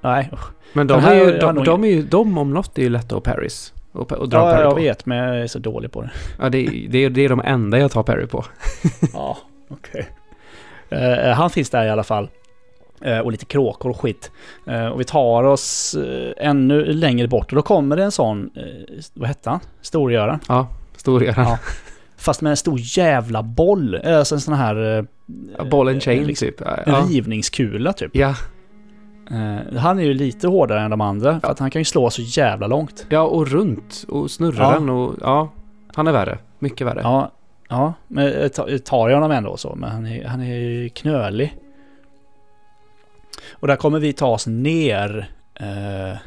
nej. Men de, här, är ju, de, de är ju, de om något är ju lätta att Paris. Och, och dra ja, Paris jag på. vet, men jag är så dålig på det. Ja, det, det, det är de enda jag tar Paris på. Ja, okej. Okay. Uh, han finns där i alla fall. Och lite kråkor och skit. Och vi tar oss ännu längre bort. Och då kommer det en sån, vad hette han? Storgöran. Ja, Storgöran. Ja. Fast med en stor jävla boll. Alltså en sån här... A ball and chain, liksom, typ. Ja. Rivningskula, typ. Ja. Han är ju lite hårdare än de andra. För att han kan ju slå så jävla långt. Ja, och runt. Och snurrar den. Ja. Och, ja, han är värre. Mycket värre. Ja, ja. Men tar jag honom ändå så. Men han är, han är knölig. Och där kommer vi ta oss ner eh,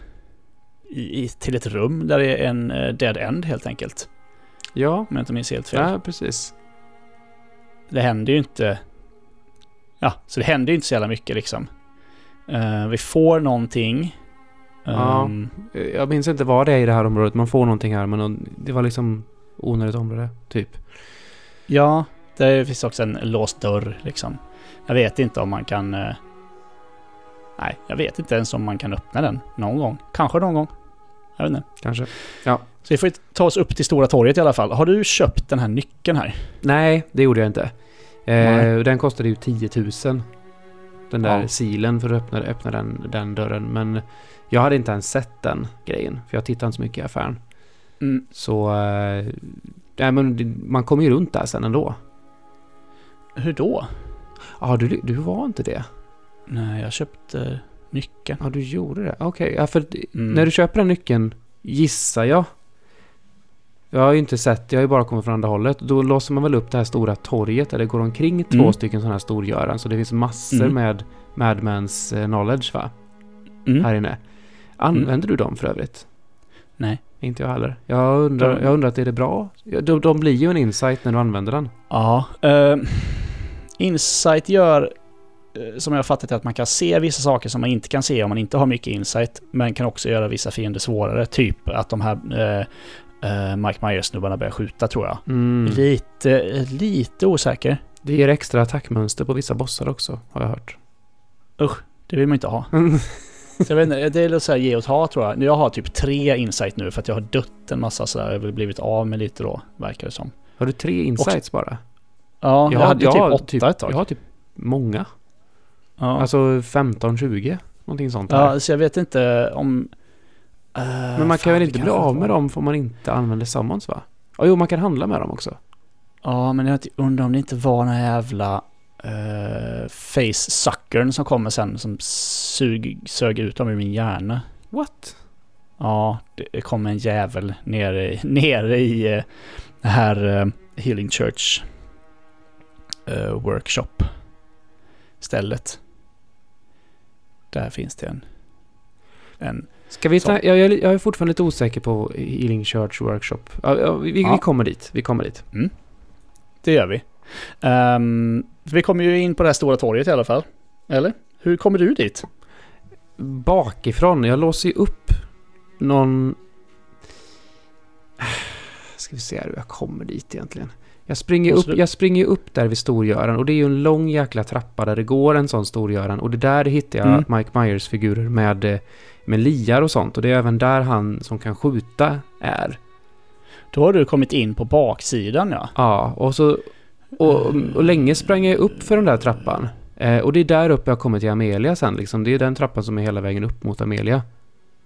i, till ett rum där det är en eh, dead end helt enkelt. Ja. Men inte minns helt fel. Ja, precis. Det händer ju inte... Ja, så det händer ju inte så jävla mycket liksom. Eh, vi får någonting. Ja, um, jag minns inte vad det är i det här området. Man får någonting här, men det var liksom onödigt område, typ. Ja, det finns också en låst dörr liksom. Jag vet inte om man kan... Eh, Nej, jag vet inte ens om man kan öppna den någon gång. Kanske någon gång. Jag vet inte. Kanske. Ja. Så vi får ta oss upp till Stora torget i alla fall. Har du köpt den här nyckeln här? Nej, det gjorde jag inte. Eh, den kostade ju tio tusen. Den där ja. silen för att öppna, öppna den, den dörren. Men jag hade inte ens sett den grejen. För jag tittade inte så mycket i affären. Mm. Så eh, nej, men man kommer ju runt där sen ändå. Hur då? Ja, ah, du, du var inte det. Nej, jag köpte nyckeln. Ja, ah, du gjorde det. Okej, okay. ja, för mm. när du köper den nyckeln, gissar jag. Jag har ju inte sett, jag har ju bara kommit från andra hållet. Då låser man väl upp det här stora torget där det går omkring två mm. stycken sådana här storgöran. Så det finns massor mm. med Mad Men's knowledge, va? Mm. Här inne. Använder mm. du dem för övrigt? Nej. Inte jag heller. Jag undrar, jag undrar att är det bra? De, de blir ju en insight när du använder den. Ja. Uh, insight gör, som jag har fattat, att man kan se vissa saker som man inte kan se om man inte har mycket insight. Men kan också göra vissa fiender svårare. Typ att de här... Uh, Uh, Mike Myers-snubbarna börjar skjuta, tror jag. Mm. Lite, lite osäker. Det ger extra attackmönster på vissa bossar också, har jag hört. Usch, det vill man inte ha. Så jag vet inte, det är så här ge och ta, tror jag. Jag har typ tre insight nu för att jag har dött en massa så där. Jag har blivit av med lite då, verkar det som. Har du tre insights och, bara? Ja, jag, jag hade jag typ åtta typ, ett tag. Jag har typ många. Ja. Alltså femton tjugo, någonting sånt där. Ja, så jag vet inte om... Men man kan väl inte bli av med dem om man inte använder sammans, va? Ja, jo, man kan handla med dem också. Ja, men jag undrar om det inte var den här jävla uh, face-suckern som kommer sen som sug, sög ut dem i min hjärna. What? Ja, det kom en jävel nere, nere i uh, det här uh, Healing Church uh, Workshop stället. Där finns det en en Ska vi ta, jag, jag är fortfarande lite osäker på Healing Church Workshop. Vi, vi, ja. vi kommer dit. Vi kommer dit. Mm. Det gör vi. Um, vi kommer ju in på det här stora torget i alla fall. Eller? Hur kommer du dit? Bakifrån. Jag låser ju upp någon... Ska vi se hur jag kommer dit egentligen. Jag springer upp, jag springer upp där vid storgöran. Och det är ju en lång jäkla trappa där det går en sån storgöran. Och det där hittar jag mm. Mike Myers figurer med... med liar och sånt, och det är även där han som kan skjuta är. Då har du kommit in på baksidan, ja. Ja, och så och, och länge sprang jag upp för den där trappan. Eh, och det är där uppe jag kommit till Amelia sen, liksom. Det är den trappan som är hela vägen upp mot Amelia.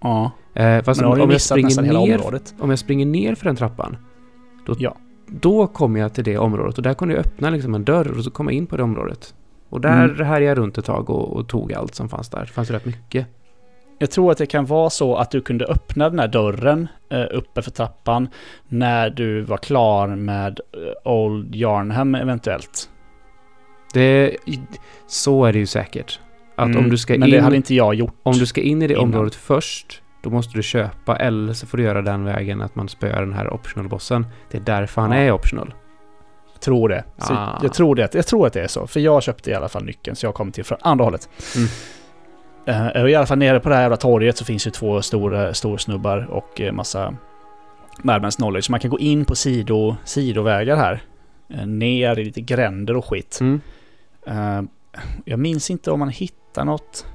Ja. Eh, fast om, om, jag springer ner, om jag springer ner för den trappan, då, ja. då kommer jag till det området, och där kunde jag öppna liksom en dörr och så komma in på det området. Och där mm. här är jag runt ett tag och, och tog allt som fanns där. Det fanns rätt mycket. Jag tror att det kan vara så att du kunde öppna den här dörren eh, uppe för trappan när du var klar med eh, Old Yharnam eventuellt. Det, så är det ju säkert. Att mm, om du ska men in, det hade inte jag gjort. Om du ska in i det innan. området först, då måste du köpa, eller så får du göra den vägen att man spöar den här optional-bossen. Det är därför han ja. är optional. Jag tror det. Så ah. jag, tror det. jag tror att det är så. För jag köpte i alla fall nyckeln, så jag kom till från andra hållet. Mm. Uh, I alla fall nere på det här jävla torget så finns ju två stora, stora snubbar och uh, massa Mad Men's knowledge. Man kan gå in på sido, sidovägar här. Uh, ner i lite gränder och skit. Mm. Uh, jag minns inte om man hittar något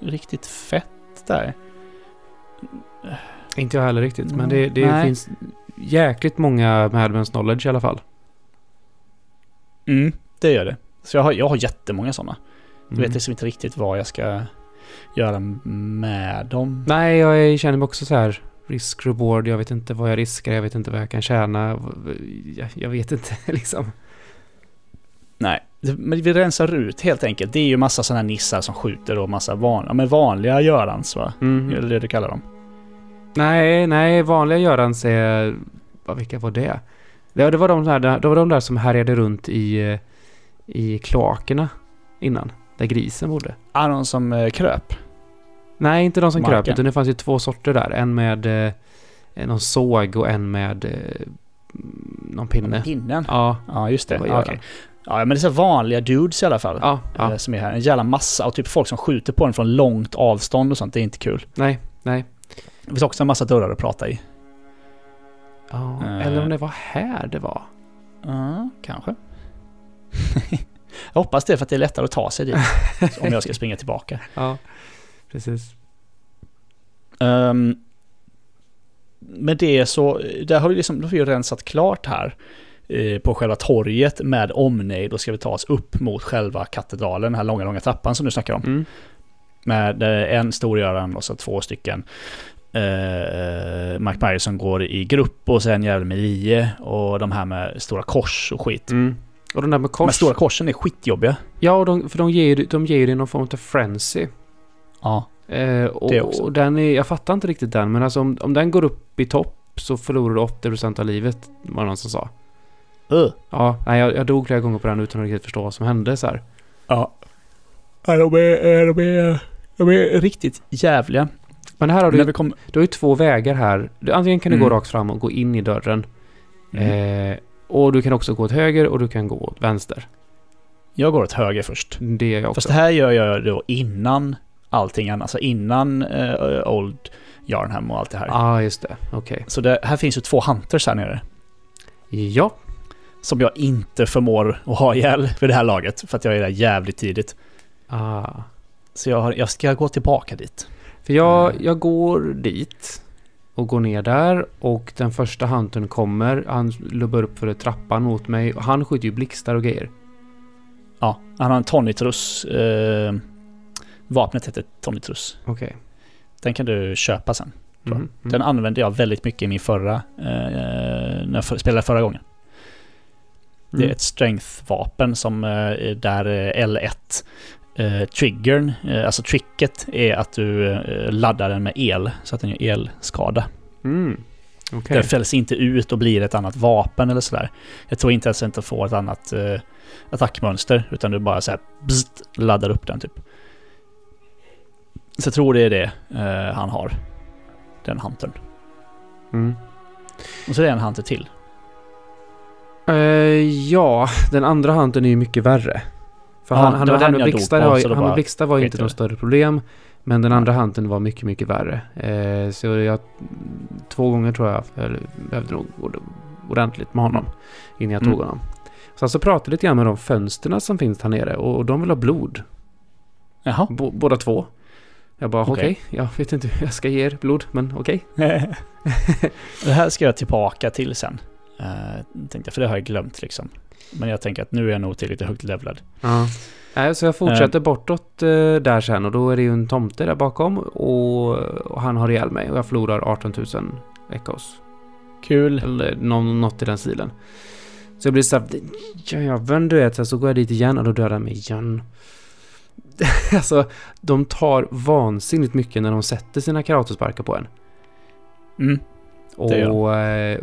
riktigt fett där. Uh, inte jag heller riktigt, men det, det finns jäkligt många Mad Men's knowledge i alla fall. Mm, det gör det. Så jag har, jag har jättemånga sådana. Du vet liksom inte riktigt vad jag ska göra med dem. Nej, jag känner mig också så här risk-reward. Jag vet inte vad jag riskar. Jag vet inte vad jag kan tjäna. Jag, jag vet inte liksom. Nej, men vi rensar ut helt enkelt. Det är ju massa sådana nissar som skjuter och massa van, men vanliga görans, va? Mm. Eller det du kallar dem. Nej, nej, vanliga görans är... Vilka var det? Det var de där, det var de där som härjade runt i, i kloakerna innan. Där grisen bodde. Ah, de som eh, kröp? Nej, inte de som Marken. kröp. Utan det fanns ju två sorter där. En med eh, någon såg och en med eh, någon pinne. Pinnen? Ja, ja just det. Ah, okay. Ja, men det är så vanliga dudes i alla fall. Ja, eh, ja. Som är här. En jävla massa. Och typ folk som skjuter på den från långt avstånd och sånt. Det är inte kul. Nej, nej. Det finns också en massa dörrar att prata i. Ja, eh. eller om det var här det var. Ja, uh, kanske. Jag hoppas det, för att det är lättare att ta sig dit om jag ska springa tillbaka. Ja, precis. Um, men det så där har vi liksom, då har vi ju rensat klart här eh, på själva torget med omnejd. Då ska vi ta oss upp mot själva katedralen, den här långa, långa trappan som du snackar om. Mm. Med eh, en storgöraren och så två stycken eh, Mark Myers som går i grupp och sen jävla med Lie och de här med stora kors och skit. Mm. Och de där med kors. Men stora korsen är skitjobbiga. Ja, och de, för de ger, de ger ju någon form av frenzy. Ja. Eh, och, och den är, jag fattar inte riktigt den, men alltså om, om den går upp i topp så förlorar du åttio procent av livet, var det någon som sa. Uh. Ja, nej, jag, jag dog flera gånger på den utan att riktigt förstå vad som hände så här. Ja. De är, de är, de är riktigt jävliga. Men här har du, vi kom... du har ju två vägar här. Du, antingen kan du mm. gå rakt fram och gå in i dörren. Mm. Eh, och du kan också gå åt höger och du kan gå åt vänster. Jag går åt höger först. Det gör jag också. Fast det här gör jag då innan allting annat, alltså innan uh, Old Yharnam och allt det här. Ja, ah, just det. Okej. Okay. Så det, här finns ju två hunters här nere. Ja. Som jag inte förmår att ha ihjäl för det här laget, för att jag är där jävligt tidigt. Ah. Så jag, har, jag ska gå tillbaka dit. För jag, jag går dit och går ner där, och den första huntern kommer, han lubbar upp för trappan mot mig och han skjuter ju blixtar och grejer. Ja, han har en Tonitrus. Eh, Vapnet heter Tonitrus. Okej. Okay. Den kan du köpa sen. Tror mm, jag. Den mm. använde jag väldigt mycket i min förra eh, när jag för, spelade förra gången. Det mm. är ett strength-vapen som eh, där eh, L ett eh, triggern, eh, alltså tricket är att du eh, laddar den med el så att den gör elskada. Mm. Okay. Den fälls inte ut och blir ett annat vapen eller sådär. Jag tror inte ens att den får ett annat eh, attackmönster, utan du bara så här, bzzt, laddar upp den typ. Så jag tror det är det eh, han har. Den huntern. Mm. Och så är det en hunter till. Eh, ja, den andra huntern är ju mycket värre. För ja, han, han, han med blixtar var ju inte något större problem. Men den andra huntern var mycket, mycket värre. Eh, så jag, två gånger tror jag, jag behövde nog ordentligt med honom innan jag tog mm. honom. Så alltså pratade lite grann med de fönsterna som finns här nere. Och, och de vill ha blod. Jaha. B- båda två. Jag bara, okej, okay. okay, jag vet inte hur jag ska ge er blod, men okej. Okay. Det här ska jag tillbaka till sen, uh, tänkte jag, för det har jag glömt liksom. Men jag tänker att nu är jag nog till lite högt levlad. Ja, uh. Så jag fortsätter uh. bortåt uh, där sen, och då är det ju en tomte där bakom, och, och han har ihjäl mig och jag förlorar arton tusen ekos. Kul. Eller någon, något i den silen. Så jag blir så här, ja, ja, vem du vet, så går jag dit igen och då dödar mig igen. Alltså, de tar vansinnigt mycket när de sätter sina karatesparkar på en. Mm. Och eh,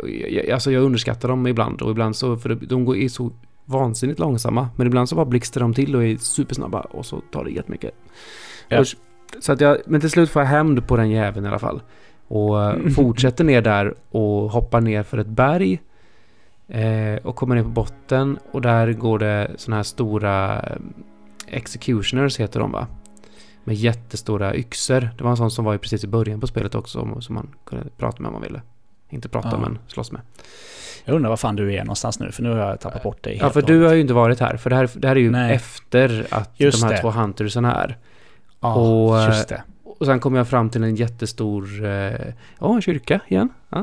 alltså jag underskattar dem ibland, och ibland så, för de går i så vansinnigt långsamma, men ibland så bara blixtrar de till och är supersnabba och så tar det jättemycket. Ja. Och, så att jag, men till slut får jag hämnd på den jäveln i alla fall. Och mm. fortsätter ner där och hoppar ner för ett berg. Eh, och kommer ner på botten, och där går det såna här stora executioners heter de, va? Med jättestora yxor. Det var en sån som var ju precis i början på spelet också, som man kunde prata med om man ville. Inte prata ja. men slåss med. Jag undrar var fan du är någonstans nu, för nu har jag tappat bort dig. Ja, för du har ju inte varit här, för det här, det här är ju Nej. efter att just de här det. två huntersarna är. Ja, och, just det. Och sen kom jag fram till en jättestor eh, oh, en kyrka igen. Ja.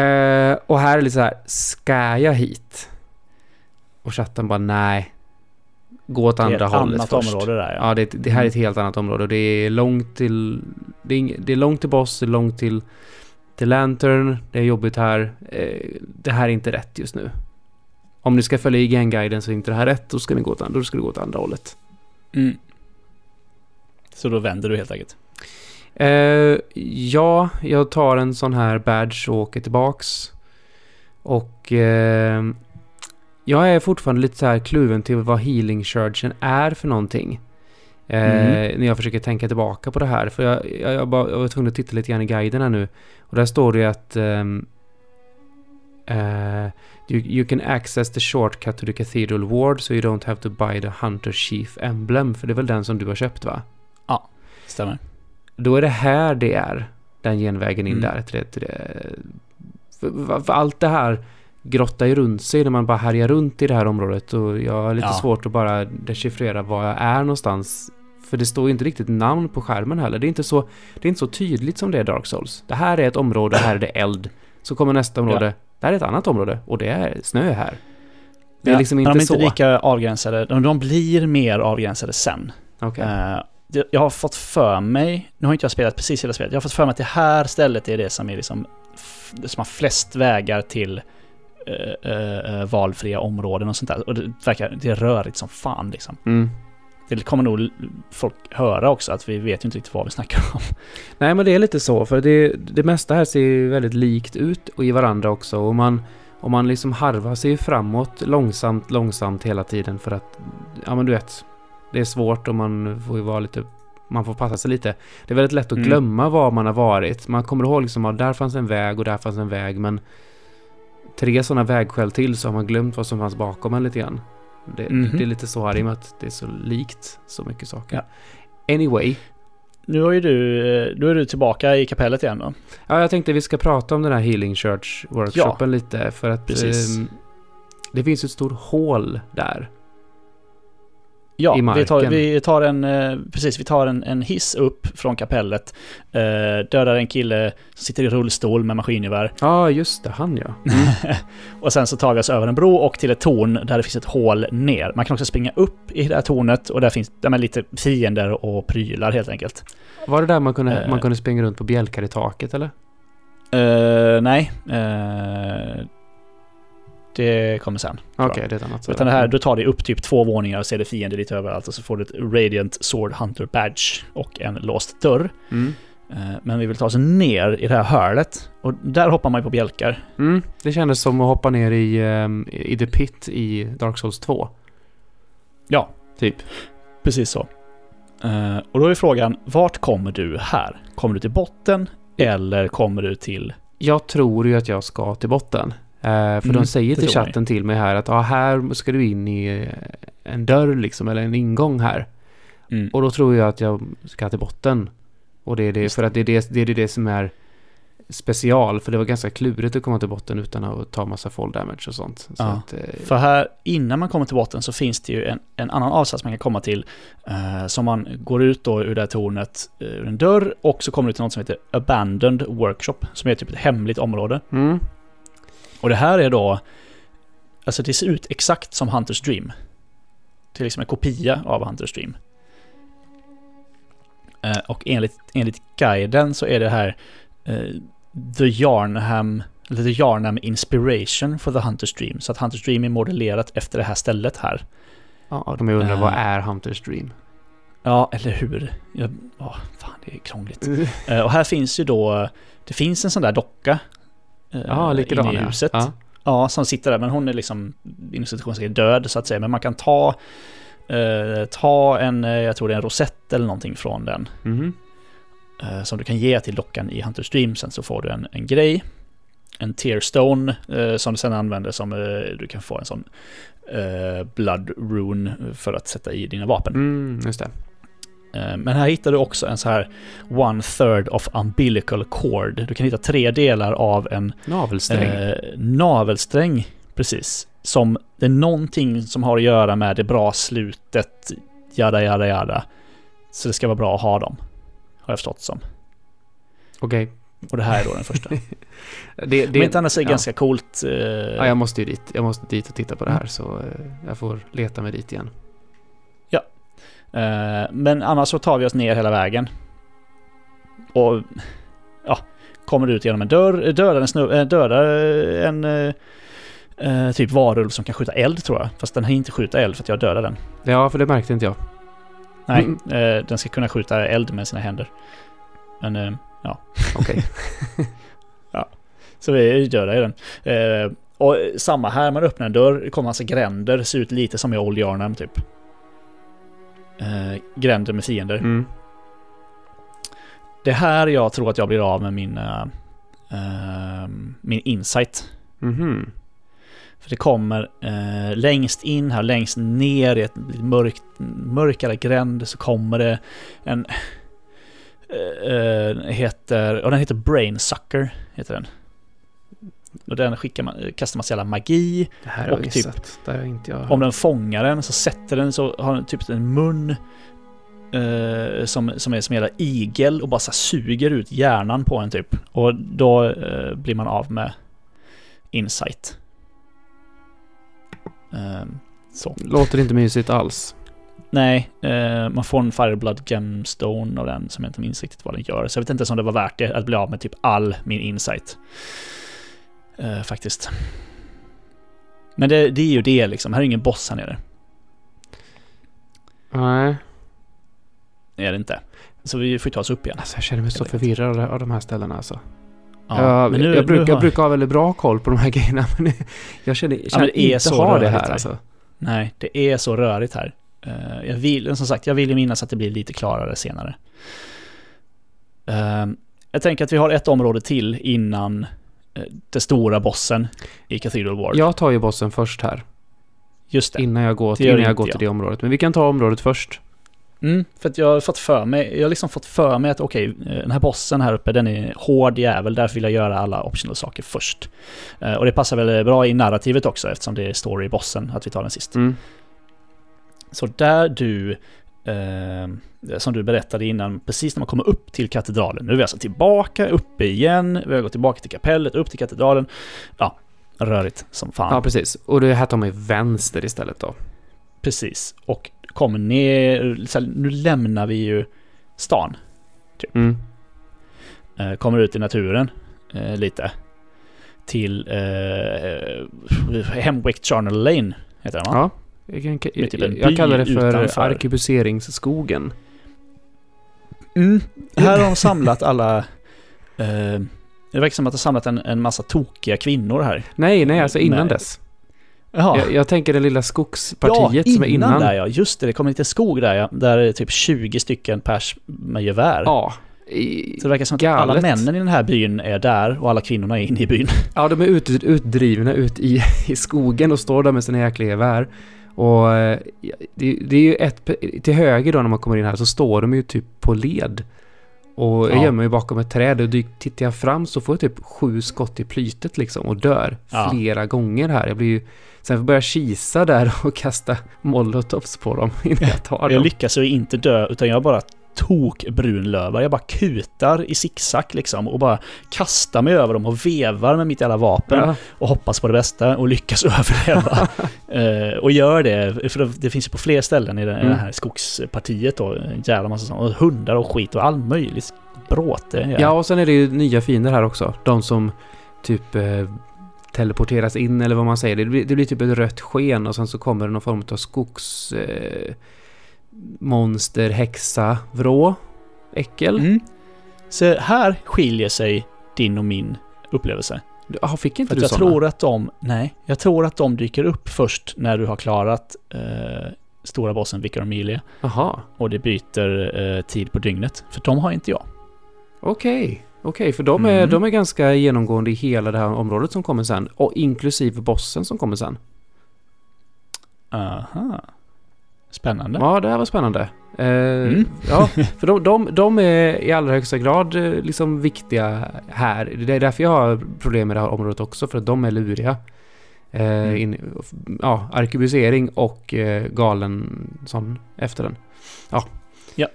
eh, och här är lite så här, ska jag hit? Och chatten bara, nej. Gå åt andra hållet först. Område där, ja. Ja, det, det här är ett helt annat område. Det är långt till det är, det är långt till boss, det är långt till till Lantern. Det är jobbigt här. Det här är inte rätt just nu. Om ni ska följa igen guiden så är inte det här rätt. Då ska ni gå åt andra, då ska ni gå åt andra hållet. Mm. Så då vänder du helt enkelt? Eh, ja, jag tar en sån här badge och åker tillbaks. Och... Eh, jag är fortfarande lite så här kluven till vad Healing Churchen är för någonting. Mm. Eh, när jag försöker tänka tillbaka på det här. För jag, jag, jag, bara, jag var tvungen att titta lite grann i guiden här nu. Och där står det ju att um, uh, you, you can access the shortcut to the Cathedral Ward so you don't have to buy the Hunter Chief Emblem. För det är väl den som du har köpt, va? Ja, stämmer. Då är det här det är. Den genvägen in mm. där. Till det, till det. För, för allt det här grottar ju runt sig när man bara härjar runt i det här området, och jag har lite ja. svårt att bara dechiffrera var jag är någonstans, för det står ju inte riktigt namn på skärmen heller. Det är inte så, det är inte så tydligt som det är Dark Souls. Det här är ett område, här är det eld. Så kommer nästa område, ja. det här är ett annat område och det är snö här. Det är ja, liksom inte, de är inte så lika avgränsade. De, de blir mer avgränsade sen. Okay. Uh, jag har fått för mig, nu har inte jag spelat precis hela spelet, jag har fått för mig att det här stället är det som är liksom f- som har flest vägar till uh, uh, valfria områden och sånt där. Och det verkar, det är rörigt som fan liksom. Mm. Det kommer nog folk höra också, att vi vet ju inte riktigt vad vi snackar om. Nej, men det är lite så, för det, det mesta här ser ju väldigt likt ut och i varandra också, och man, och man liksom harvar sig framåt långsamt, långsamt hela tiden, för att, ja men du vet, det är svårt och man får ju vara lite, man får passa sig lite. Det är väldigt lätt att glömma mm. var man har varit. Man kommer ihåg liksom att där fanns en väg och där fanns en väg, men tre sådana vägskäl till så har man glömt vad som fanns bakom en lite grann. Det, mm-hmm. det är lite så här i och med att det är så likt så mycket saker. Ja. Anyway. Nu är, ju du, nu är du tillbaka i kapellet igen då. Ja, jag tänkte vi ska prata om den här Healing Church Workshopen ja. lite. För att Precis. Eh, det finns ett stort hål där. Ja, vi tar, vi tar en eh, precis vi tar en, en hiss upp från kapellet, eh, dödar en kille som sitter i rullstol med maskingevär. Ja, ah, just det, han ja. Mm. Och sen så tar vi oss över en bro och till ett torn där det finns ett hål ner. Man kan också springa upp i det här tornet, och där finns där man lite fiender och prylar helt enkelt. Var det där man kunde eh, man kunde springa runt på bjälkar i taket eller? Eh, nej. Eh, Det kommer sen. Okej, det är ett annat. Utan det här, du tar dig upp typ två våningar och ser det fiender lite överallt, och så får du ett Radiant Sword Hunter Badge och en låst dörr. Mm. Men vi vill ta oss ner i det här hörlet, och där hoppar man ju på bjälkar. Mm. Det kändes som att hoppa ner i, i The Pit i Dark Souls två. Ja, typ. Precis så. Och då är frågan, vart kommer du här? Kommer du till botten eller kommer du till... Jag tror ju att jag ska till botten. Uh, för mm, de säger till chatten jag. till mig här att ah, här ska du in i en dörr liksom, eller en ingång här. Mm. Och då tror jag att jag ska till botten. Och det är det, för att det är det, det är det som är special, för det var ganska klurigt att komma till botten utan att ta massa fall damage och sånt. Så ja. att, eh, för här innan man kommer till botten så finns det ju en, en annan avsats man kan komma till, eh, som man går ut då ur det här tornet, eh, ur en dörr, och så kommer du till något som heter Abandoned Workshop, som är typ ett hemligt område. Mm. Och det här är då, alltså det ser ut exakt som Hunter's Dream. Det är liksom en kopia av Hunter's Dream. Eh, och enligt, enligt guiden så är det här eh, The Yharnam, eller The Yharnam Inspiration for the Hunter's Dream. Så att Hunter's Dream är modellerat efter det här stället här. Ja, de undrar eh. vad är Hunter's Dream? Ja, eller hur? Ja, åh, fan, det är krångligt. eh, och här finns ju då, det finns en sån där docka. Ja, likadan i huset. Ja. ja, som sitter där, men hon är liksom inom situationen död så att säga, men man kan ta eh, ta en, jag tror det är en rosett eller någonting från den. Mm. Eh, som du kan ge till dockan i Hunter's Dream, sen så får du en, en grej, en tearstone eh, som du sen använder som eh, du kan få en sån eh, blood rune för att sätta i dina vapen. Mm, just det. Men här hittar du också en så här one third of umbilical cord. Du kan hitta tre delar av en navelsträng. Eh, navelsträng, precis. Som det är någonting som har att göra med det bra slutet, jada jada jada. Så det ska vara bra att ha dem, har jag förstått som. Okej. Okay. Och det här är då den första. det, det, Men inte annars är ja. ganska coolt. Eh... Ja, jag måste ju dit. Jag måste dit och titta på det här, så jag får leta mig dit igen. Men annars så tar vi oss ner hela vägen. Och ja, kommer ut genom en dörr, dödar en, snu, dödar en eh, typ varulv som kan skjuta eld, tror jag. Fast den har inte skjuta eld för att jag dödar den. Ja, för det märkte inte jag. Nej, mm. eh, den ska kunna skjuta eld med sina händer. Men eh, ja, okej. Okay. ja. Så vi dödar ju den. Eh, och samma här, man öppnar en dörr, kommer alltså gränder, ser ut lite som i Old Yharnam typ. Eh, gränder med fiender. Mm. Det här jag tror att jag blir av med min eh, min insight. Mm-hmm. För det kommer eh, längst in här, längst ner i ett mörkt, mörkare gränd, så kommer det en eh, heter och den heter Brainsucker heter den. Och den skickar man, kastar man så jävla magi. Det här och typ, det här inte jag. Om den fångar den så sätter den, så har den typ en mun eh, som, som är som hela igel och bara så suger ut hjärnan på en typ. Och då eh, blir man av med insight. Eh, så. Låter inte mysigt alls. Nej, eh, man får en Fireblood Gemstone och den som jag inte minns riktigt vad den gör. Så jag vet inte ens om det var värt det att bli av med typ all min insight. Eh, faktiskt. Men det, det är ju det liksom. Här är ingen boss här nere. Nej. Det är det inte. Så vi får ta oss upp igen. Alltså, jag känner mig så förvirrad av de här ställena alltså. Ja, jag, men nu, jag, brukar, har... jag brukar ha väldigt bra koll på de här grejerna. Men jag känner, jag känner ja, men inte ha det här, här. Alltså. Nej, det är så rörigt här. Jag vill, som sagt, jag vill ju minnas att det blir lite klarare senare. Jag tänker att vi har ett område till innan den stora bossen i Cathedral Ward. Jag tar ju bossen först här. Just det. Innan jag går till, innan jag går till jag. det området. Men vi kan ta området först. Mm, för att jag har fått för mig, jag har liksom fått för mig att okej, okay, den här bossen här uppe, den är hård jävel, därför vill jag göra alla optional saker först. Och det passar väl bra i narrativet också, eftersom det står i bossen att vi tar den sist. Mm. Så där du, eh, som du berättade innan, precis när man kommer upp till katedralen. Nu är vi alltså tillbaka, uppe igen. Vi har gått tillbaka till kapellet, upp till katedralen. Ja, rörigt som fan. Ja, precis. Och det här tar man ju vänster istället då. Precis. Och kommer ner, så här, nu lämnar vi ju stan, typ. Mm. Eh, kommer ut i naturen eh, lite. Till eh, Hemwick Charnel Lane heter den, va? Ja. Jag, kan, jag, jag kallar det för arkebuseringsskogen. Mm. Här har de samlat alla... Eh, det verkar som att de har samlat en, en massa tokiga kvinnor här. Nej, nej, alltså innan Med, dess. Jag, jag tänker det lilla skogspartiet ja, som är innan. innan. Där, ja, just det. Det kommer lite skog där, ja, där det är typ tjugo stycken pers med gevär. Ja. I, så det verkar som att galet. alla männen i den här byn är där och alla kvinnorna är inne i byn. Ja, de är ut, utdrivna ut i, i skogen och står där med sina jäkla gevär. Och det, det är ju ett till höger då när man kommer in här, så står de ju typ på led. Och ja. jag gömmer mig bakom ett träd och dyk, tittar jag fram så får jag typ sju skott i plytet liksom och dör ja. flera gånger här. Jag blir ju, sen får jag börja kisa där och kasta molotovs på dem innan jag tar dem. Jag lyckas ju inte dö, utan jag bara tok brunlövar. Jag bara kutar i zigzag liksom och bara kastar mig över dem och vevar med mitt jävla vapen ja. och hoppas på det bästa och lyckas överleva. uh, och gör det, för det, det finns ju på fler ställen i det, mm. det här skogspartiet då, en jävla massa sånt, och hundar och skit och all möjlig bråte. Ja. ja, och sen är det ju nya fiender här också. De som typ eh, teleporteras in eller vad man säger. Det blir, det blir typ ett rött sken och sen så kommer det någon form av skogs... Eh, monster, häxa, vrå, äckel. Mm. Så här skiljer sig din och min upplevelse. Ah, fick inte För du jag såna? tror att de, nej, jag tror att de dyker upp först när du har klarat eh, stora bossen Vicar Amelia. Aha. Och det byter eh, tid på dygnet. För de har inte jag. Okej, okay. okay, för de är, mm. de är ganska genomgående i hela det här området som kommer sen. Och inklusive bossen som kommer sen. Aha. Spännande. Ja, det här var spännande. Eh, mm. Ja, för de, de, de är i allra högsta grad liksom viktiga här. Det är därför jag har problem med det här området också, för att de är luriga. Eh, mm. in, ja, arkebusering och eh, galen sån efter den. Ja. ja.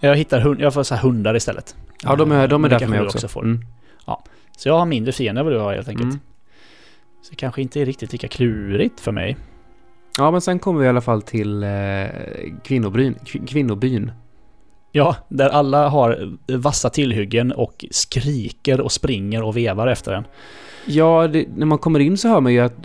Jag hittar hund, jag får så här hundar istället. Ja, de är, de är därför jag också. också mm. ja. Så jag har mindre fiender vad du har helt enkelt. Mm. Så det kanske inte är riktigt lika klurigt för mig. Ja, men sen kommer vi i alla fall till eh, kvinnobyn, kvinnobyn. Ja, där alla har vassa tillhyggen och skriker och springer och vevar efter den. Ja, det, när man kommer in så hör man ju att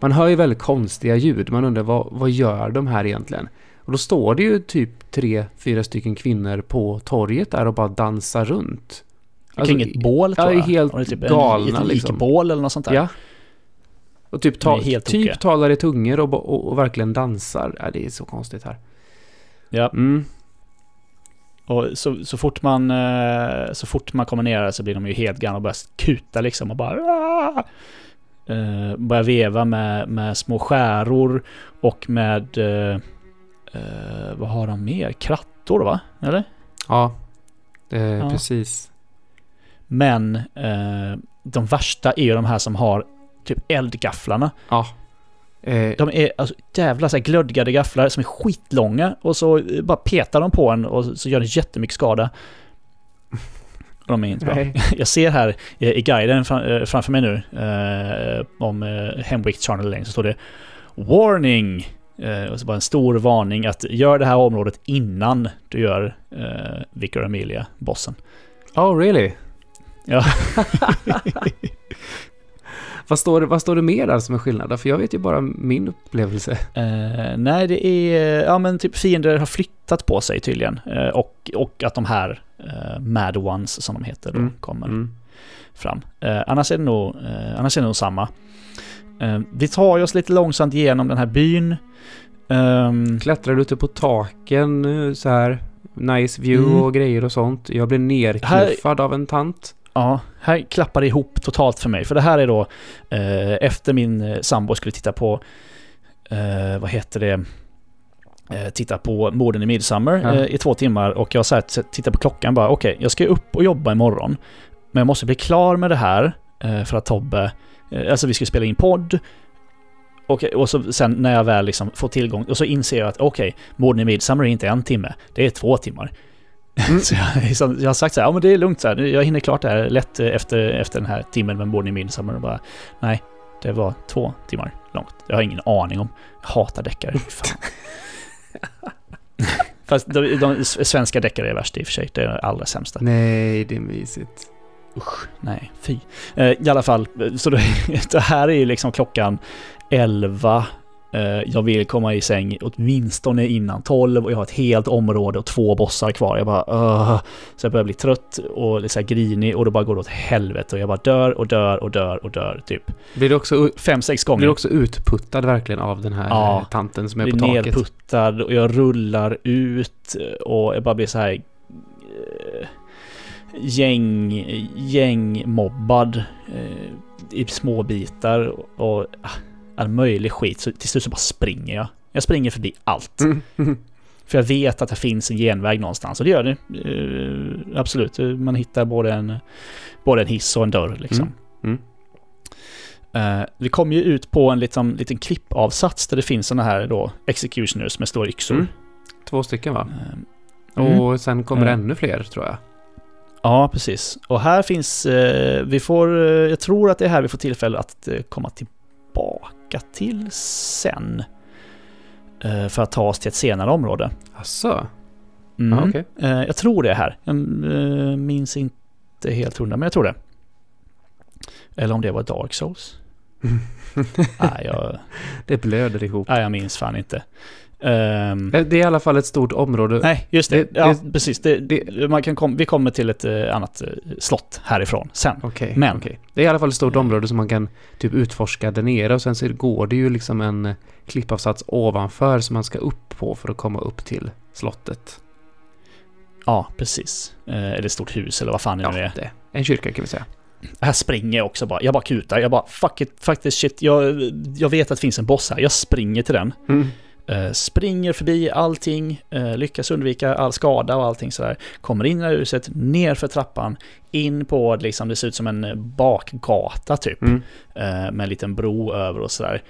man hör ju väldigt konstiga ljud. Man undrar, vad, vad gör de här egentligen? Och då står det ju typ tre, fyra stycken kvinnor på torget där och bara dansar runt. Alltså, kring ett bål, tror jag. Ja, helt och det är typ galna. En, liksom. bål eller något sånt där. Ja. Och typ, ta, typ talar i tungor och, och, och verkligen dansar. Ja, det är så konstigt här. Ja. Mm. Och så, så, fort man, så fort man kommer ner så blir de ju helt grann och börjar kuta liksom och bara uh, börjar veva med, med små skäror och med uh, uh, vad har de mer? Krattor, va? Eller? Ja, eh, ja. precis. Men... Uh, de värsta är ju de här som har typ eldgafflarna. Ja. De är alltså jävla så här glödgade gafflar som är skitlånga och så bara petar de på en och så gör det jättemycket skada. De är inte bra. Nej. Jag ser här i guiden framför mig nu om Hemwick Charnel Lane så står det warning och så bara en stor varning att gör det här området innan du gör Vicar Amelia bossen. Oh really? Ja. Vad står, vad står det mer där som är skillnad? För jag vet ju bara min upplevelse. Uh, nej, det är... Ja, men typ fiender har flyttat på sig tydligen. Uh, och, och att de här uh, Mad Ones, som de heter, mm. då, kommer mm. fram. Uh, annars, är det nog, uh, annars är det nog samma. Uh, vi tar oss lite långsamt igenom den här byn. Um, Klättrar du ute på taken så här? Nice view mm. och grejer och sånt. Jag blev nerknuffad här... av en tant. Ja, här klappar det ihop totalt för mig. För det här är då eh, efter min sambo skulle titta på eh, vad heter det eh, titta på morden i Midsummer ja. eh, i två timmar och jag så tittar på klockan bara okej, okay, jag ska upp och jobba imorgon. Men jag måste bli klar med det här eh, för att Tobbe eh, alltså vi ska spela in podd. Och, och så sen när jag väl liksom får tillgång och så inser jag att okej, okay, morden i Midsummer är inte en timme, det är två timmar. Mm. Så jag, jag har sagt så här, ja men det är lugnt så här, jag hinner klart det här lätt efter, efter den här timmen med borden i Midsummer och bara, nej, det var två timmar långt, jag har ingen aning om, jag hatar deckare. Fast de, de svenska deckare är värst i och för sig, det är allra sämsta. Nej, det är mysigt. Usch, nej, fy. eh, I alla fall, så då, det här är ju liksom klockan elva. Jag vill komma i säng åtminstone innan tolv och jag har ett helt område och två bossar kvar. Jag bara, Åh. Så jag börjar bli trött och lite så här grinig och då bara går det åt helvete och jag bara dör och dör och dör och dör typ. Blir du också fem sex gånger? Blir du också utputtad verkligen av den här ja, tanten som är på taket? Ja, blir nerputtad och jag rullar ut och jag bara blir så här gäng gängmobbad i små bitar och all möjlig skit, så till slut så bara springer jag. Jag springer förbi allt. Mm. För jag vet att det finns en genväg någonstans. Och det gör det. Uh, absolut. Man hittar både en, både en hiss och en dörr. Liksom. Mm. Mm. Uh, vi kommer ju ut på en liksom, liten klippavsats där det finns såna här då, executioners med stora yxor. Mm. Två stycken va? Uh, mm. Och sen kommer uh. det ännu fler tror jag. Ja, precis. Och här finns... Uh, vi får, uh, jag tror att det är här vi får tillfälle att uh, komma till baka till sen uh, för att ta oss till ett senare område. Asså? Mm. Ah, okay. uh, jag tror det här. Jag uh, minns inte helt hundra, men jag tror det. Eller om det var Dark Souls. Nej, jag... Det blöder ihop. Nej, jag minns fan inte. Um, det är i alla fall ett stort område. Nej, just det. det ja, det, precis. Det, det, man kan kom, vi kommer till ett uh, annat uh, slott härifrån sen. Okay, Men okay. Det är i alla fall ett stort område som man kan typ utforska där nere och sen så går det ju liksom en klippavsats ovanför som man ska upp på för att komma upp till slottet. Ja, precis. Uh, eller ett stort hus eller vad fan är det? Ja, det. En kyrka kan vi säga. Här springer jag också bara. Jag bara kutar. Jag bara fuck it, fuck this shit. Jag, jag vet att det finns en boss här. Jag springer till den. Mm. Uh, springer förbi allting, uh, lyckas undvika all skada och allting sådär, kommer in i huset, ner för trappan, in på liksom, det ser ut som en bakgata typ, mm. uh, med en liten bro över och sådär.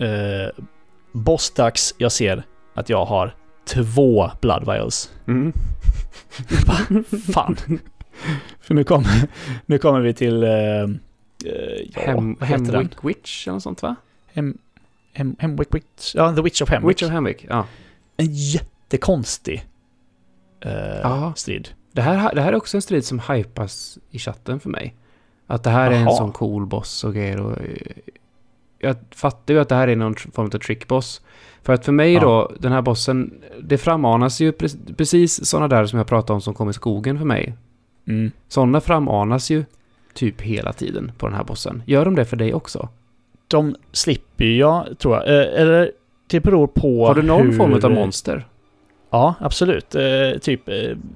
uh, bossdags, jag ser att jag har två blood vials. mm. Fan. För nu kommer, nu kommer vi till uh, uh, ja, Hem, Hemwick Witch eller sånt va? Hem Hem, Hemwick, Witch, ja, The Witch of Hemwick. Witch of Hemwick, ja. En jättekonstig eh, strid. Det här, det här är också en strid som hypas i chatten för mig. Att det här Aha. är en sån cool boss och grejer. Och jag fattar ju att det här är någon form av trickboss. För att för mig ja. då, den här bossen, det framanas ju pre- precis sådana där som jag pratade om som kom i skogen för mig. Mm. Sådana framanas ju typ hela tiden på den här bossen. Gör de det för dig också? De slipper jag, tror jag. Eh, eller det beror på. Har du någon hur... form av monster? Ja, absolut. Eh, typ eh,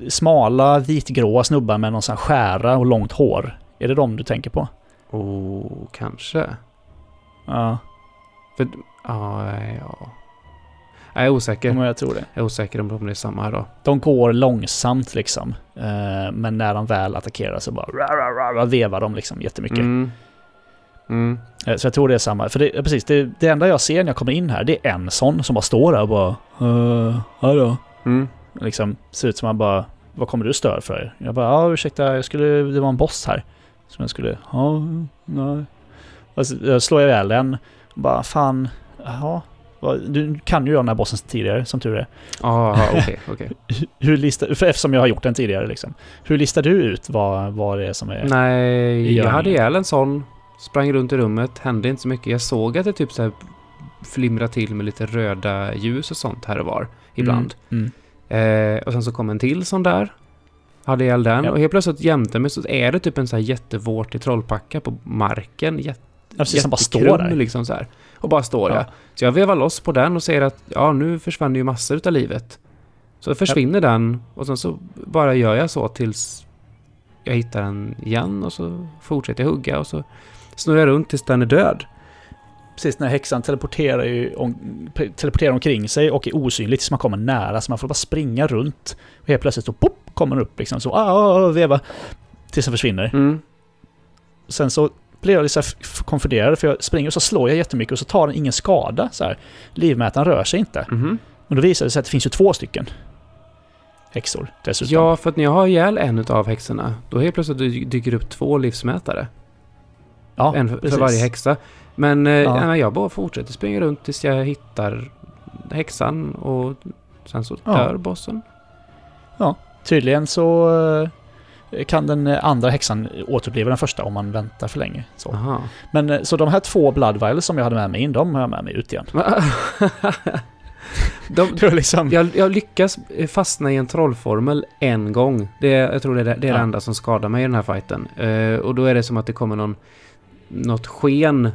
smala, vitgråa snubbar med någon sån skära och långt hår. Är det de du tänker på? Oh, kanske. Ja. För, ah, ja. Jag är osäker. Ja, jag tror det. Jag är osäker om det är samma här då. De går långsamt liksom. Men när de väl attackerar så bara rah, rah, rah, vevar de liksom jättemycket. Mm. Mm. Så jag tror det är samma. För det, precis, det, det enda jag ser när jag kommer in här, det är en sån som bara står där och bara uh, hallå. Mm. Liksom ser ut som han bara, vad kommer du störa för? Jag bara, ja ursäkta, jag skulle, det var en boss här. Som jag skulle, ja, nej. Och så slår jag ihjäl den. Bara, fan, jaha. Du kan ju göra den här bossen tidigare, som tur är. Ah, okej, okej. Hur listar, för eftersom jag har gjort den tidigare liksom. Hur listar du ut vad, vad det är som är? Nej, jag hade ihjäl en sån. Sprang runt i rummet, hände inte så mycket. Jag såg att det typ så här flimrade till med lite röda ljus och sånt här och var ibland. Mm, mm. Eh, och sen så kom en till sån där. Hade ihjäl den. Ja. Och helt plötsligt jämte mig så är det typ en så här jättevårtig trollpacka på marken. Jätte, ja, precis, som bara står där. Liksom så här. Och bara står jag. Så jag vevar loss på den och ser att ja, nu försvann ju massor av livet. Så försvinner ja. den och sen så bara gör jag så tills jag hittar den igen och så fortsätter jag hugga och så snurrar jag runt tills den är död. Precis, när häxan teleporterar, ju om, teleporterar omkring sig och är osynlig tills man kommer nära, så man får bara springa runt och helt plötsligt så pop, kommer den upp liksom, så ah, veva tills den försvinner. Mm. Sen så blir jag lite konfunderad, för jag springer och så slår jag jättemycket och så tar den ingen skada. Så här. Livmätaren rör sig inte. Mm. Men då visar det sig att det finns ju två stycken häxor dessutom. Ja, för att när jag har ihjäl en av häxorna, då helt plötsligt dyker upp två livsmätare. Ja, en för, för varje häxa. Men ja. eh, jag bara fortsätter springa runt tills jag hittar häxan och sen så dör ja. bossen. Ja, tydligen så kan den andra häxan återuppliva den första om man väntar för länge. Så. Men, så de här två bloodvials som jag hade med mig in, de har jag med mig ut igen. de, det var liksom... jag, jag lyckas fastna i en trollformel en gång. Det, jag tror det är det, det, är ja. det enda som skadar mig i den här fighten. Uh, och då är det som att det kommer någon, något sken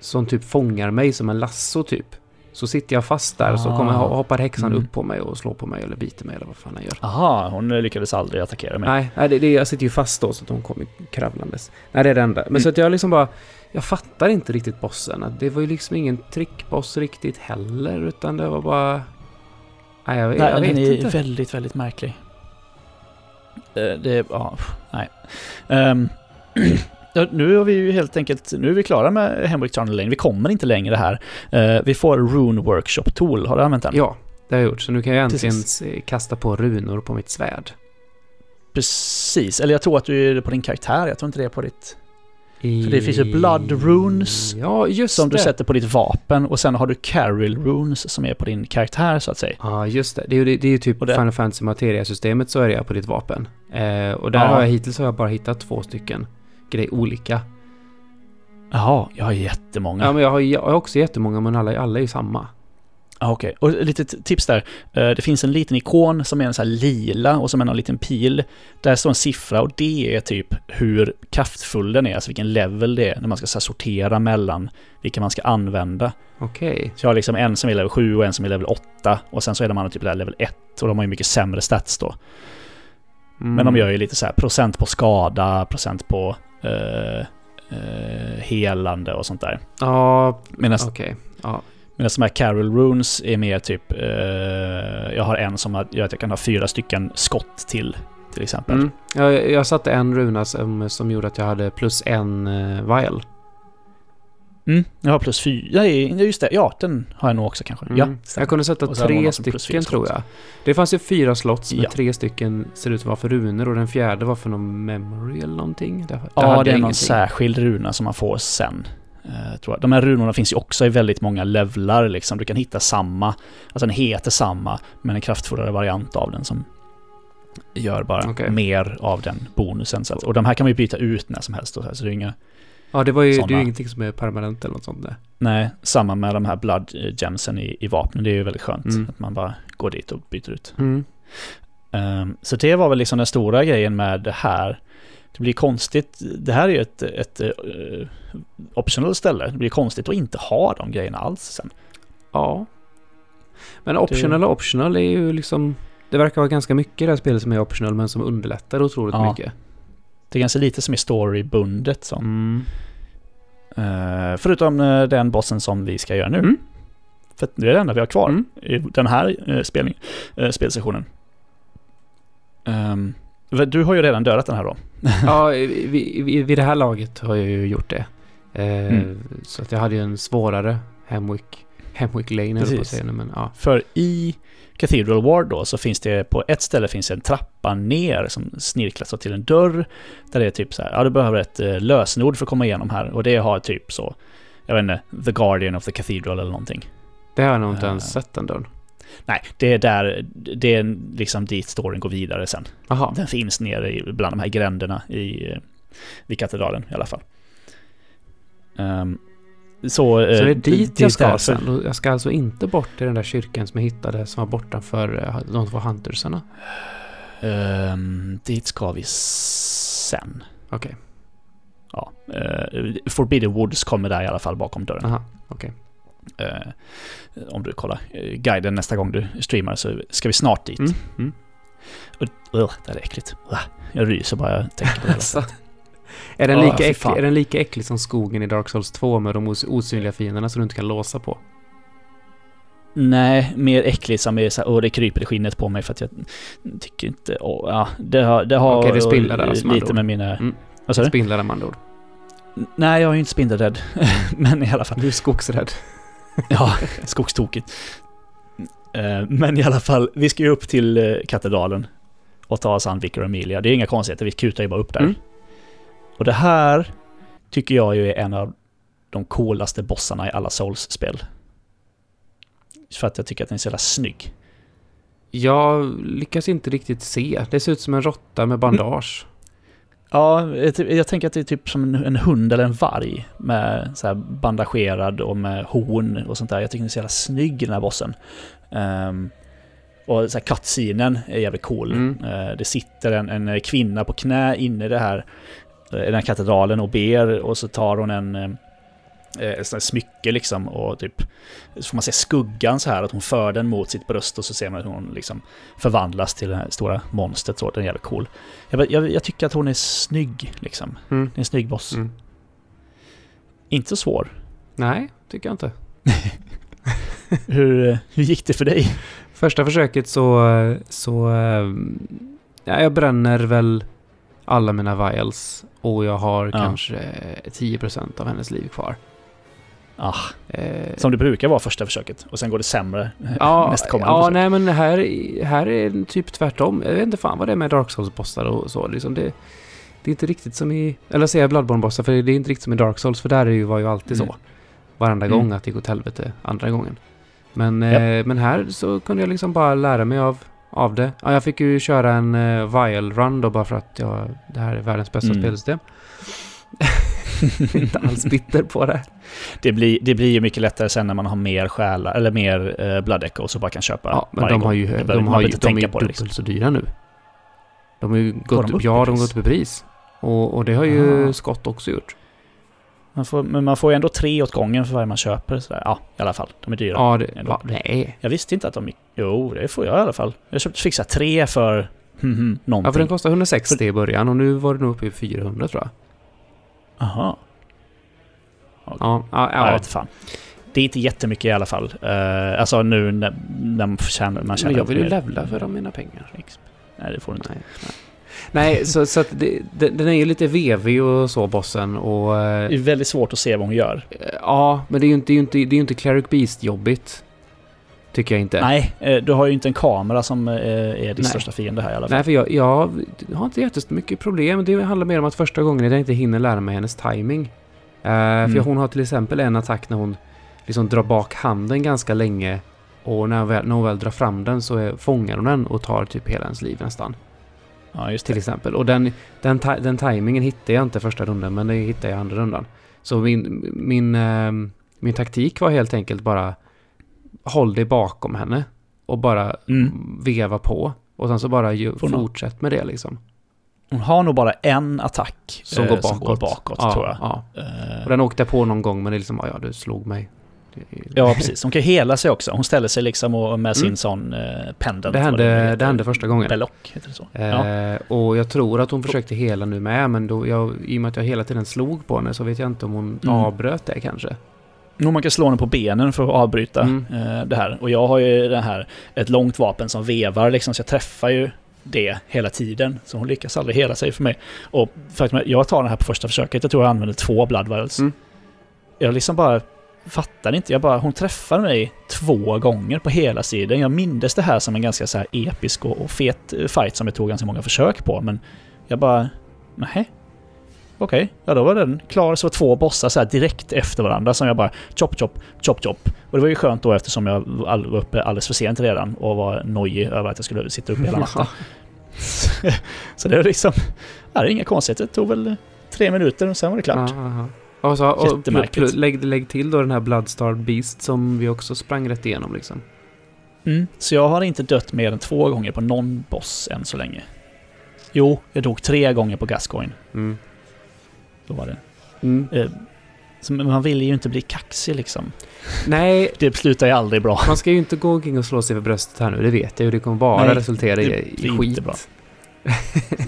som typ fångar mig som en lasso typ. Så sitter jag fast där och ah. så kommer hoppar häxan mm. upp på mig och slår på mig eller biter mig eller vad fan han gör. Aha, hon lyckades aldrig attackera mig. Nej, nej det, det, jag sitter ju fast då så att hon kommer kravlandes. Nej, det är det enda. Men mm. så att jag liksom bara, jag fattar inte riktigt bossen. Det var ju liksom ingen trickboss riktigt heller, utan det var bara... Nej, jag, nej, jag vet inte. Den är väldigt, väldigt märklig. Uh, det, ja, uh, nej. Um, Nu är vi ju helt enkelt, nu är vi klara med Hemwick Charnel Lane. Vi kommer inte längre här. Vi får Rune Workshop Tool. Har du använt den? Ja, det har jag gjort. Så nu kan jag äntligen kasta på runor på mitt svärd. Precis. Eller jag tror att du är på din karaktär. Jag tror inte det är på ditt... I... För det finns ju Blood Runes ja, just som det. Du sätter på ditt vapen. Och sen har du Carol Runes som är på din karaktär så att säga. Ja, just det. Det är ju, det är ju typ det... Final Fantasy materiasystemet så är det på ditt vapen. Eh, och där ja. har jag hittills har jag bara hittat två stycken. Det är olika. Jaha, jag har jättemånga. Ja, men jag har, jag har också jättemånga, men alla, alla är ju samma. Ah, okej, okay. Och lite tips där. Det finns en liten ikon som är en så här lila och som är en liten pil. Där står en siffra och det är typ hur kraftfull den är, alltså vilken level det är när man ska så här sortera mellan vilka man ska använda. Okej. Okay. Så jag har liksom en som är level sju och en som är level åtta och sen så är de andra typ där level ett och de har ju mycket sämre stats då. Mm. Men de gör ju lite så här procent på skada, procent på Uh, uh, helande och sånt där. Ja, medan okay. ja. Medan de här Carol Runes är mer typ uh, jag har en som gör att jag kan ha fyra stycken skott till till exempel. Mm. Jag, jag satte en runa som, som gjorde att jag hade plus en uh, vial. Mm. Jag har plus fyra. Nej, just det. Ja, den har jag nog också kanske. Mm. Ja, stämt. Jag kunde sätta tre stycken tror jag. Det fanns ju fyra slots med ja. tre stycken ser ut att vara för runor och den fjärde var för någon memory eller någonting. Det, ja, det är någon ingenting. Särskild runa som man får sen. Uh, tror jag. De här runorna finns ju också i väldigt många levlar liksom. Du kan hitta samma, alltså den heter samma men en kraftfullare variant av den som gör bara okay. mer av den bonusen. Så att, och de här kan man ju byta ut när som helst. Så, här, så det är inga... Ja, det var ju, det är ju ingenting som är permanent eller något sånt där. Nej, samma med de här blood gemsen i, i vapnen. Det är ju väldigt skönt mm. att man bara går dit och byter ut. Mm. Um, så det var väl liksom den stora grejen med det här. Det blir konstigt. Det här är ju ett, ett uh, optional ställe. Det blir konstigt att inte ha de grejerna alls sen. Ja. Men optional det... och optional är ju liksom... Det verkar vara ganska mycket i det här spelet som är optional men som underlättar otroligt ja. mycket. Det är ganska lite som är storybundet. Så. Mm. Uh, förutom uh, den bossen som vi ska göra nu. Mm. För det är det enda vi har kvar mm. i den här eh, spelning, eh, spelsessionen. Um, du har ju redan dödat den här då. Ja, vid, vid det här laget har jag ju gjort det. Eh, mm. Så att jag hade ju en svårare Hemwick, Hemwick Lane. Precis. Eller på scenen, men, ja. För i Cathedral Ward då så finns det på ett ställe finns en trappa ner som snirklas så till en dörr där det är typ så här, ja, du behöver ett eh, lösenord för att komma igenom här, och det har typ så, jag vet inte, The Guardian of the Cathedral eller någonting. Det har jag nog inte uh, ens sett den dörren. Nej, det är där, det är liksom dit storyn går vidare sen. Aha. Den finns nere i, bland de här gränderna i, i katedralen i alla fall. Um, så, så det är dit jag ska sen. För... Jag ska alltså inte bort till den där kyrkan som jag hittade som var borta för de två huntersarna. Um, dit ska vi sen. Okej. Okay. Ja, uh, Forbidden Woods kommer där i alla fall bakom dörren. Aha, okej. Okay. Uh, om du kollar uh, guiden nästa gång du streamar så ska vi snart dit. Mm. Mm. Och, uh, det är äckligt. Uh, jag ryser bara jag tänker på det. Alltså, är, den lika uh, äcklig, är den lika äcklig som skogen i Dark Souls två med de os- osynliga fienderna som du inte kan låsa på? Nej, mer äcklig som är så här, oh, det kryper i skinnet på mig för att jag tycker inte... Oh, ja, det har, det har okay, det spindlar där, alltså, lite med mina... Mm. Vad sa du? Spindlar där, mandor. Nej, jag är ju inte spindelrädd. Men i alla fall... Du är skogsrädd. Ja, skogstokigt. Men i alla fall, vi ska ju upp till katedralen och ta oss an Vicar Amelia. Det är inga konstigheter, vi kutar ju bara upp där. Mm. Och det här tycker jag ju är en av de coolaste bossarna i alla Souls-spel. För att jag tycker att den är så jävla snygg. Jag lyckas inte riktigt se. Det ser ut som en råtta med bandage. Mm. Ja, jag tänker att det är typ som en hund eller en varg med så här bandagerad och med horn och sånt där. Jag tycker den är så jävla snygg, den här bossen. Um, och så här cutscenen är jävligt cool. Mm. Uh, det sitter en, en kvinna på knä inne i det här, uh, den här katedralen och ber, och så tar hon en uh, en sån här smycke liksom, och typ så får man se skuggan så här att hon för den mot sitt bröst, och så ser man att hon liksom förvandlas till det här stora monstret. Så den är jävligt cool. Jag, jag, jag tycker att hon är snygg liksom. Mm. Det är en snygg boss. Mm. Inte så svår. Nej, tycker jag inte. hur, hur gick det för dig? Första försöket så, så ja, jag bränner väl alla mina vials, och jag har ja. kanske tio procent av hennes liv kvar. Ah, eh, som det brukar vara första försöket, och sen går det sämre ja, nästkommande. Ja, försök. Nej, men här, här är det typ tvärtom. Jag vet inte fan vad det är med Dark Souls-bossar och så. Liksom det, det är inte riktigt som i... Eller säger jag Bloodborne-bossar, för det är inte riktigt som i Dark Souls, för där är ju, var ju alltid mm. så. Varenda mm. gång att det går åt helvete andra gången. Men, yep. eh, men här så kunde jag liksom bara lära mig av, av det. Ja, jag fick ju köra en uh, vial run då, bara för att jag, det här är världens bästa mm. spelsystem. Inte alls bitter på det. Det blir, det blir ju mycket lättare sen när man har mer själar eller mer eh, blood echo, så bara kan köpa. Ja, men de har ju de, de har ju de tänka är på det liksom. Så dyra nu. De har ju gått upp, ja, de har gått upp i pris. Och, och det har ju ah. Scott också gjort. Man får, men man får ju ändå tre åt gången för varje man köper. Så där. Ja, i alla fall. De är dyra. Ja, det, va, nej. Jag visste inte att de... Jo, det får jag i alla fall. Jag köpte fixa tre för mm, någonting. Ja, för den kostade hundrasextio för... i början, och nu var det nog uppe i fyrahundra, tror jag. Aha. Okay. Ja, ja, ja. Jag vet fan. Det är inte jättemycket i alla fall. Uh, alltså nu när, när man tjänar... Man tjänar men jag vill ju levla för de mina pengar. Liksom. Nej, det får du inte. Nej, nej. Nej, så, så att det, den är ju lite vevig och så, bossen. Och, det är väldigt svårt att se vad hon gör. Ja, men det är ju inte, det är inte, det är inte Cleric Beast-jobbigt. Tycker jag inte. Nej, du har ju inte en kamera som är din Nej. Största fiende här i alla fall. Nej, för jag, jag har inte jättemycket problem. Det handlar mer om att första gången jag inte hinner lära mig hennes timing. Mm. För hon har till exempel en attack när hon liksom drar bak handen ganska länge. Och när hon väl, när hon väl drar fram den så är, fångar hon den och tar typ hela ens liv nästan. Ja, just till exempel. Och den, den, ta- den tajmingen hittade jag inte första rundan, men det hittade jag andra rundan. Så min, min, eh, min taktik var helt enkelt bara håll dig bakom henne och bara mm. veva på. Och sen så bara ju, fortsätt med det liksom. Hon har nog bara en attack som eh, går bakåt, som går bakåt ja, tror jag. Ja. Och den åkte på någon gång, men det är liksom, ja, du slog mig. Ja, precis. Hon kan hela sig också. Hon ställer sig liksom och med sin mm. sån eh, pendant. Det hände, det heter, det hände första gången. Belock heter det så. Eh, ja. Och jag tror att hon försökte hela nu med, men då jag, i och med att jag hela tiden slog på henne så vet jag inte om hon mm. avbröt det kanske. Och man kan slå den på benen för att avbryta mm. eh, det här. Och jag har ju den här, ett långt vapen som vevar liksom, så jag träffar ju det hela tiden. Så hon lyckas aldrig hela sig för mig. Och faktum är, jag tar den här på första försöket. Jag tror jag använder två blood vials. Mm. Jag liksom bara fattar inte. Jag bara, hon träffar mig två gånger på hela sidan. Jag mindes det här som en ganska så här episk och, och fet fight som jag tog ganska många försök på. Men jag bara, nej. Okej, okay, ja då var den klar. Så var två bossar så här direkt efter varandra som jag bara chop, chop, chop, chop. Och det var ju skönt då eftersom jag var uppe alldeles för sent redan och var nojig över att jag skulle sitta uppe hela natten. Så det var liksom, ja, det är inga konstigheter. Det tog väl tre minuter och sen var det klart. Aha, aha. Och så, och pl- lägg, lägg till då den här Bloodstarred Beast som vi också sprang rätt igenom liksom. Mm, så jag har inte dött mer än två gånger på någon boss än så länge. Jo, jag dog tre gånger på Gascoigne. Mm. Då var det. Mm. Eh, så man vill ju inte bli kaxig liksom. Nej. Det slutar ju aldrig bra. Man ska ju inte gå omkring och slå sig för bröstet här nu. Det vet jag ju. Det kommer bara Nej, resultera det, i, i skit. Bra.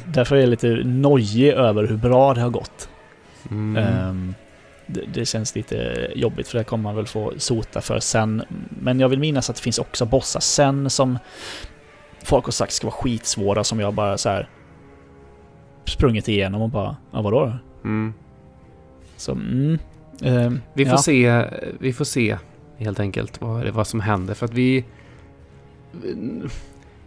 Därför är jag lite nojig över hur bra det har gått. Mm. Eh, det, det känns lite jobbigt för det kommer man väl få sota för sen. Men jag vill minnas att det finns också bossar sen som folk har sagt ska vara skitsvåra som jag bara så här sprungit igenom och bara, ja vadå då? Mm. Så, mm, eh, vi får ja. se vi får se helt enkelt vad, vad som händer för att vi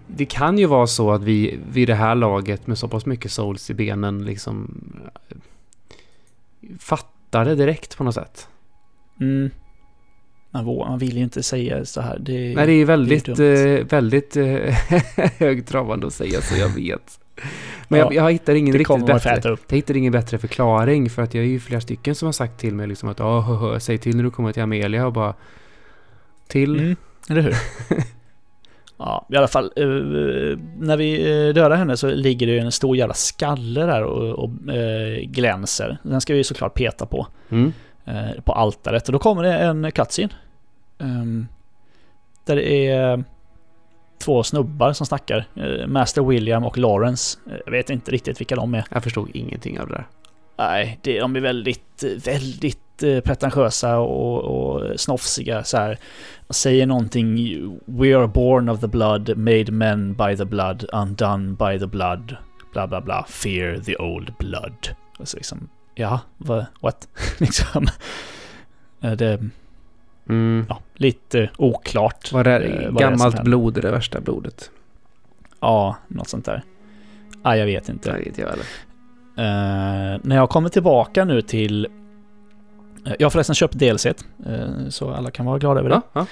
det kan ju vara så att vi vid det här laget med så pass mycket souls i benen liksom fattar det direkt på något sätt. Mm. Man vill ju inte säga så här. Det, Nej, det är väldigt det är väldigt högtravande att säga så jag vet. Men ja, jag, jag hittar ingen riktigt bättre. Jag hittar ingen bättre förklaring för att jag är ju flera stycken som har sagt till mig liksom att oh, oh, oh, säg till när du kommer till Amelia och bara till mm, eller hur? Ja, i alla fall när vi dödar henne så ligger det ju en stor jävla skalle där och, och glänser. Den ska vi ju såklart peta på. Mm. På altaret och då kommer det en cutscene. Där det är två snubbar som snackar, Master William och Lawrence. Jag vet inte riktigt vilka de är. Jag förstod ingenting av det där. Nej, det, de är väldigt, väldigt pretentiösa och, och snofsiga. Så här. Säger någonting, we are born of the blood, made men by the blood, undone by the blood, bla bla bla, fear the old blood. Alltså liksom, ja, vad, what? liksom. Det... Mm. Ja, lite oklart. Var det gammalt det blod är det värsta blodet? Ja, något sånt där. Ah, jag vet inte. Jag vet jag väl. Uh, när jag kommer tillbaka nu till... Jag har förresten köpt D L C-et, uh, så alla kan vara glada över det. Ja, ja.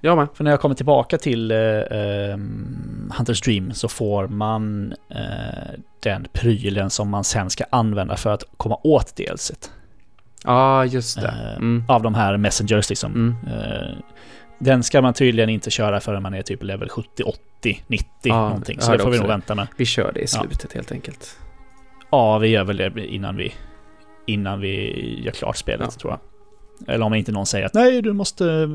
Jag med. För när jag kommer tillbaka till uh, um, Hunter's Dream så får man uh, den prylen som man sen ska använda för att komma åt D L C-et. Ja, ah, just det. Mm. Av de här messengers liksom. Mm. Den ska man tydligen inte köra förrän man är typ level sjuttio, åttio, nittio ah, någonting. Så det får vi nog vänta med. Vi kör det i slutet ja. helt enkelt. Ja, vi gör väl det innan vi, innan vi gör klart spelet ja. tror jag. Eller om inte någon säger att nej, du måste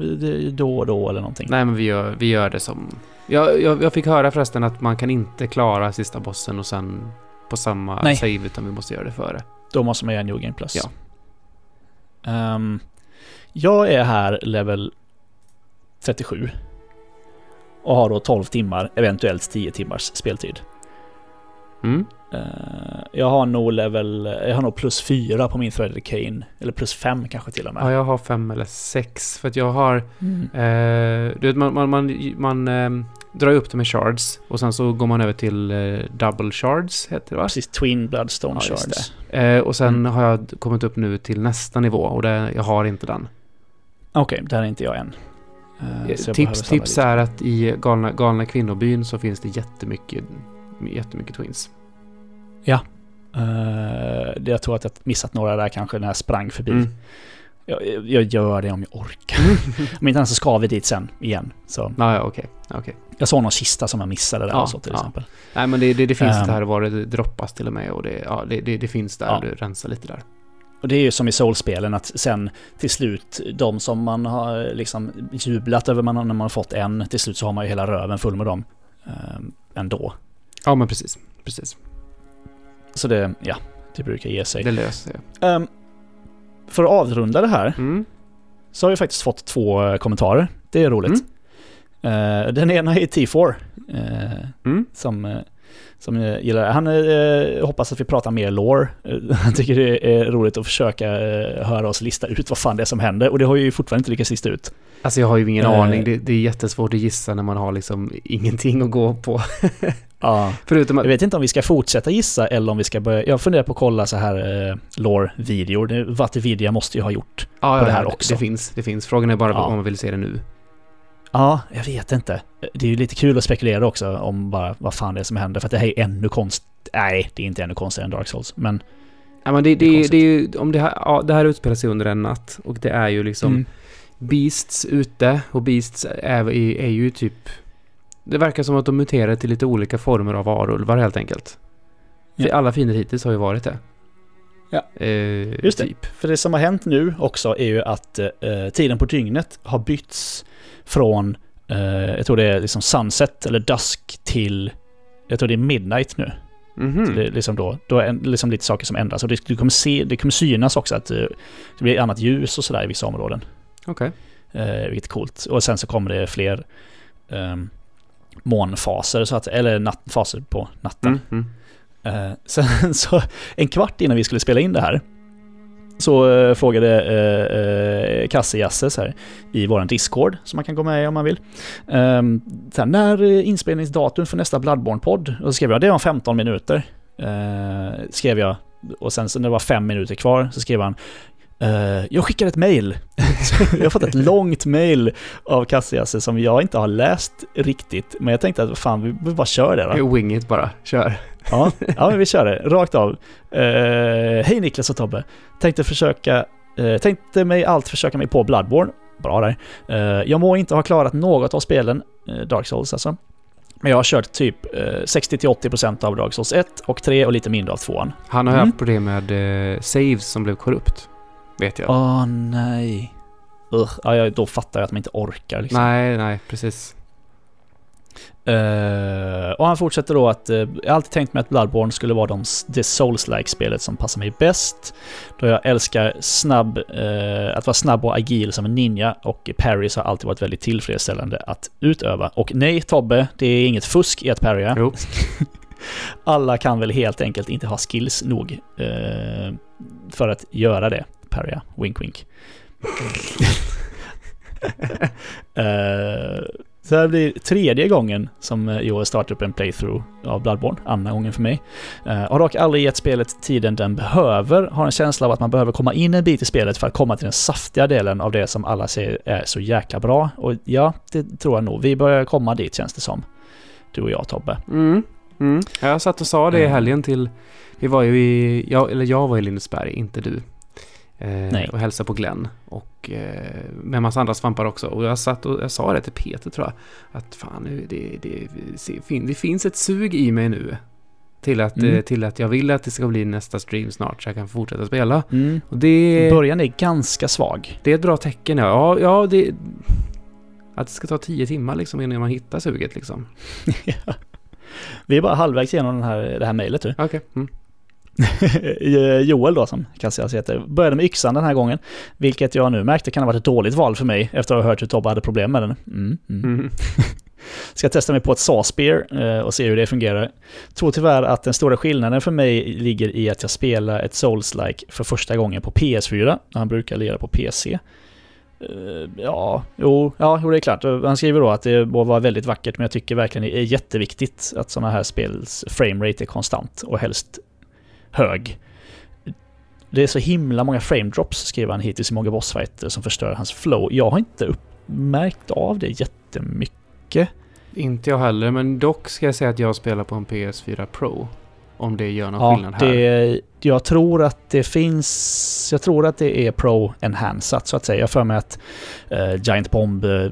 då och då eller någonting. Nej, men vi gör, vi gör det som... Jag, jag, jag fick höra förresten att man kan inte klara sista bossen och sen på samma nej. save utan vi måste göra det före. Då måste man göra en New Game Plus. Ja. Um, jag är här level trettiosju och har då tolv timmar, eventuellt tio timmars speltid. Mm. Uh, jag har nog level jag har nog plus fyra på min Threaded Cane eller plus fem kanske till och med. Ja, jag har fem eller sex för att jag har mm. uh, du vet man man man, man um, drar upp dem med shards och sen så går man över till uh, double shards heter det va? Precis, twin bloodstone ja, shards. Uh, och sen mm. har jag kommit upp nu till nästa nivå och det, jag har inte den. Okej, okay, där är inte jag än. Uh, uh, jag tips tips är att i galna, galna kvinnobyn så finns det jättemycket jättemycket twins. Ja, uh, jag tror att jag missat några där kanske när jag sprang förbi. Mm. Jag, jag gör det om jag orkar. Om inte annars så ska vi dit sen igen. Så. Ah, ja, okay. Okay. Jag såg någon kista som jag missade där ah, och så till ah. exempel. Nej, men det, det, det finns um, det här var det droppas till och med och det, ja, det, det, det finns där ja. du rensar lite där. Och det är ju som i Soulspelen att sen till slut de som man har liksom jublat över man, när man har fått en till slut så har man ju hela röven full med dem um, ändå. Ja, men precis. Precis. Så det, ja, det brukar ge sig. Det löser sig. Um, för att avrunda det här mm. så har jag faktiskt fått två kommentarer. Det är roligt. Mm. Uh, den ena är T fyra uh, mm. som uh, som jag gillar. Han eh, hoppas att vi pratar mer lore. Han tycker det är roligt att försöka eh, höra oss lista ut vad fan det är som händer. Och det har ju fortfarande inte lyckats lista ut. Alltså jag har ju ingen eh. aning. Det, det är jättesvårt att gissa när man har liksom ingenting att gå på. Ja. Förutom att... Jag vet inte om vi ska fortsätta gissa eller om vi ska börja... Jag funderar på att kolla så här eh, lore-videor. Vattevidia måste ju ha gjort ja, på ja, det här också. Det finns, det finns. Frågan är bara ja. om man vill se det nu. Ja, jag vet inte. Det är ju lite kul att spekulera också om bara vad fan det är som händer. För att det här är ännu konst... Nej, det är inte ännu konstigare än Dark Souls. Men, ja, men det, det, det, är det är ju... Om det, här, ja, det här utspelar sig under en natt. Och det är ju liksom... Mm. Beasts ute. Och Beasts är, är, är ju typ... Det verkar som att de muterar till lite olika former av varulvar helt enkelt. Ja. För alla fiender hittills har ju varit det. Ja. Eh, Just typ. det. För det som har hänt nu också är ju att eh, tiden på dygnet har bytts... från, eh, jag tror det är liksom sunset eller dusk till, jag tror det är midnight nu. Mm-hmm. Så det är liksom då, då är liksom lite saker som ändras. Och det, du kommer se, det kommer synas också att det blir annat ljus och sådär i vissa områden. Okej. Okay. Eh, vilket är coolt. Och sen så kommer det fler eh, månfaser, så att, eller nattfaser på natten. Mm-hmm. eh, sen så en kvart innan vi skulle spela in det här så uh, frågade uh, uh, Kassiasse så här, i våran Discord som man kan gå med i om man vill. Um, så här, när uh, inspelningsdatum för nästa Bloodborne-podd? Och så skrev jag, det var femton minuter. Uh, skrev jag. Och sen så när det var fem minuter kvar så skrev han, uh, jag skickar ett mejl. Jag har fått ett långt mejl av Kassiasse som jag inte har läst riktigt. Men jag tänkte att fan, vi bara kör det då. Wing it bara, kör. ja, ja, men vi kör det. Rakt av. Uh, Hej Niklas och Tobbe. Tänkte, försöka, uh, tänkte mig allt försöka mig på Bloodborne. Bra där. Uh, jag må inte ha klarat något av spelen. Uh, Dark Souls alltså. Men jag har kört typ uh, sextio till åttio procent av Dark Souls ett och tre och lite mindre av tvåan. Han har mm. haft problem med uh, saves som blev korrupt. Vet jag. Åh oh, nej. Uh, ja, då fattar jag att man inte orkar. Liksom. Nej, nej, precis. Uh, och han fortsätter då att uh, jag har alltid tänkt mig att Bloodborne skulle vara de, det Souls-like-spelet som passar mig bäst, då jag älskar snabb, uh, att vara snabb och agil som en ninja, och parries har alltid varit väldigt tillfredsställande att utöva. Och nej Tobbe, det är inget fusk i att parrya. Jo. Alla kan väl helt enkelt inte ha skills nog uh, för att göra det. Parrya, wink wink. uh, Så det blir tredje gången som Joel startar upp en playthrough av Bloodborne. Andra gången för mig. Uh, har dock aldrig gett spelet tiden den behöver. Har en känsla av att man behöver komma in en bit i spelet för att komma till den saftiga delen av det som alla säger är så jäkla bra. Och ja, det tror jag nog. Vi börjar komma dit känns det som. Du och jag, Tobbe. Mm, mm. Jag satt och sa det i helgen till... Vi var ju i, jag, eller jag var i Lindesberg, inte du. Eh, och hälsa på Glenn och eh, med en massa andra svampar också, och jag satt och jag sa det till Peter tror jag, att fan det, det, det finns ett sug i mig nu till att, mm. eh, till att jag vill att det ska bli nästa stream snart så jag kan fortsätta spela. mm. Och det, början är ganska svag, det är ett bra tecken. ja, ja, ja det, att det ska ta tio timmar liksom innan man hittar suget liksom. ja. Vi är bara halvvägs igenom den här, det här mejlet. Okej. okay. mm. Joel då, som Kassiasse heter, började med yxan den här gången, vilket jag nu märkte kan ha varit ett dåligt val för mig efter att ha hört hur Tobbe hade problem med den. mm, mm. Mm. Ska testa mig på ett sawspear och se hur det fungerar. Tror tyvärr att den stora skillnaden för mig ligger i att jag spelar ett Souls-like för första gången på P S fyra. Han brukar lira på P C. Ja, jo, ja, det är klart. Han skriver då att det var väldigt vackert, men jag tycker verkligen det är jätteviktigt att sådana här spels framerate är konstant och helst hög. Det är så himla många frame drops, skriver han, hittills i många bossfighter som förstör hans flow. Jag har inte märkt av det jättemycket. Inte jag heller, men dock ska jag säga att jag spelar på en P S fyra Pro, om det gör någon ja, skillnad här. Det, jag tror att det finns, jag tror att det är Pro enhanced så att säga. Jag för mig att uh, Giant Bomb uh,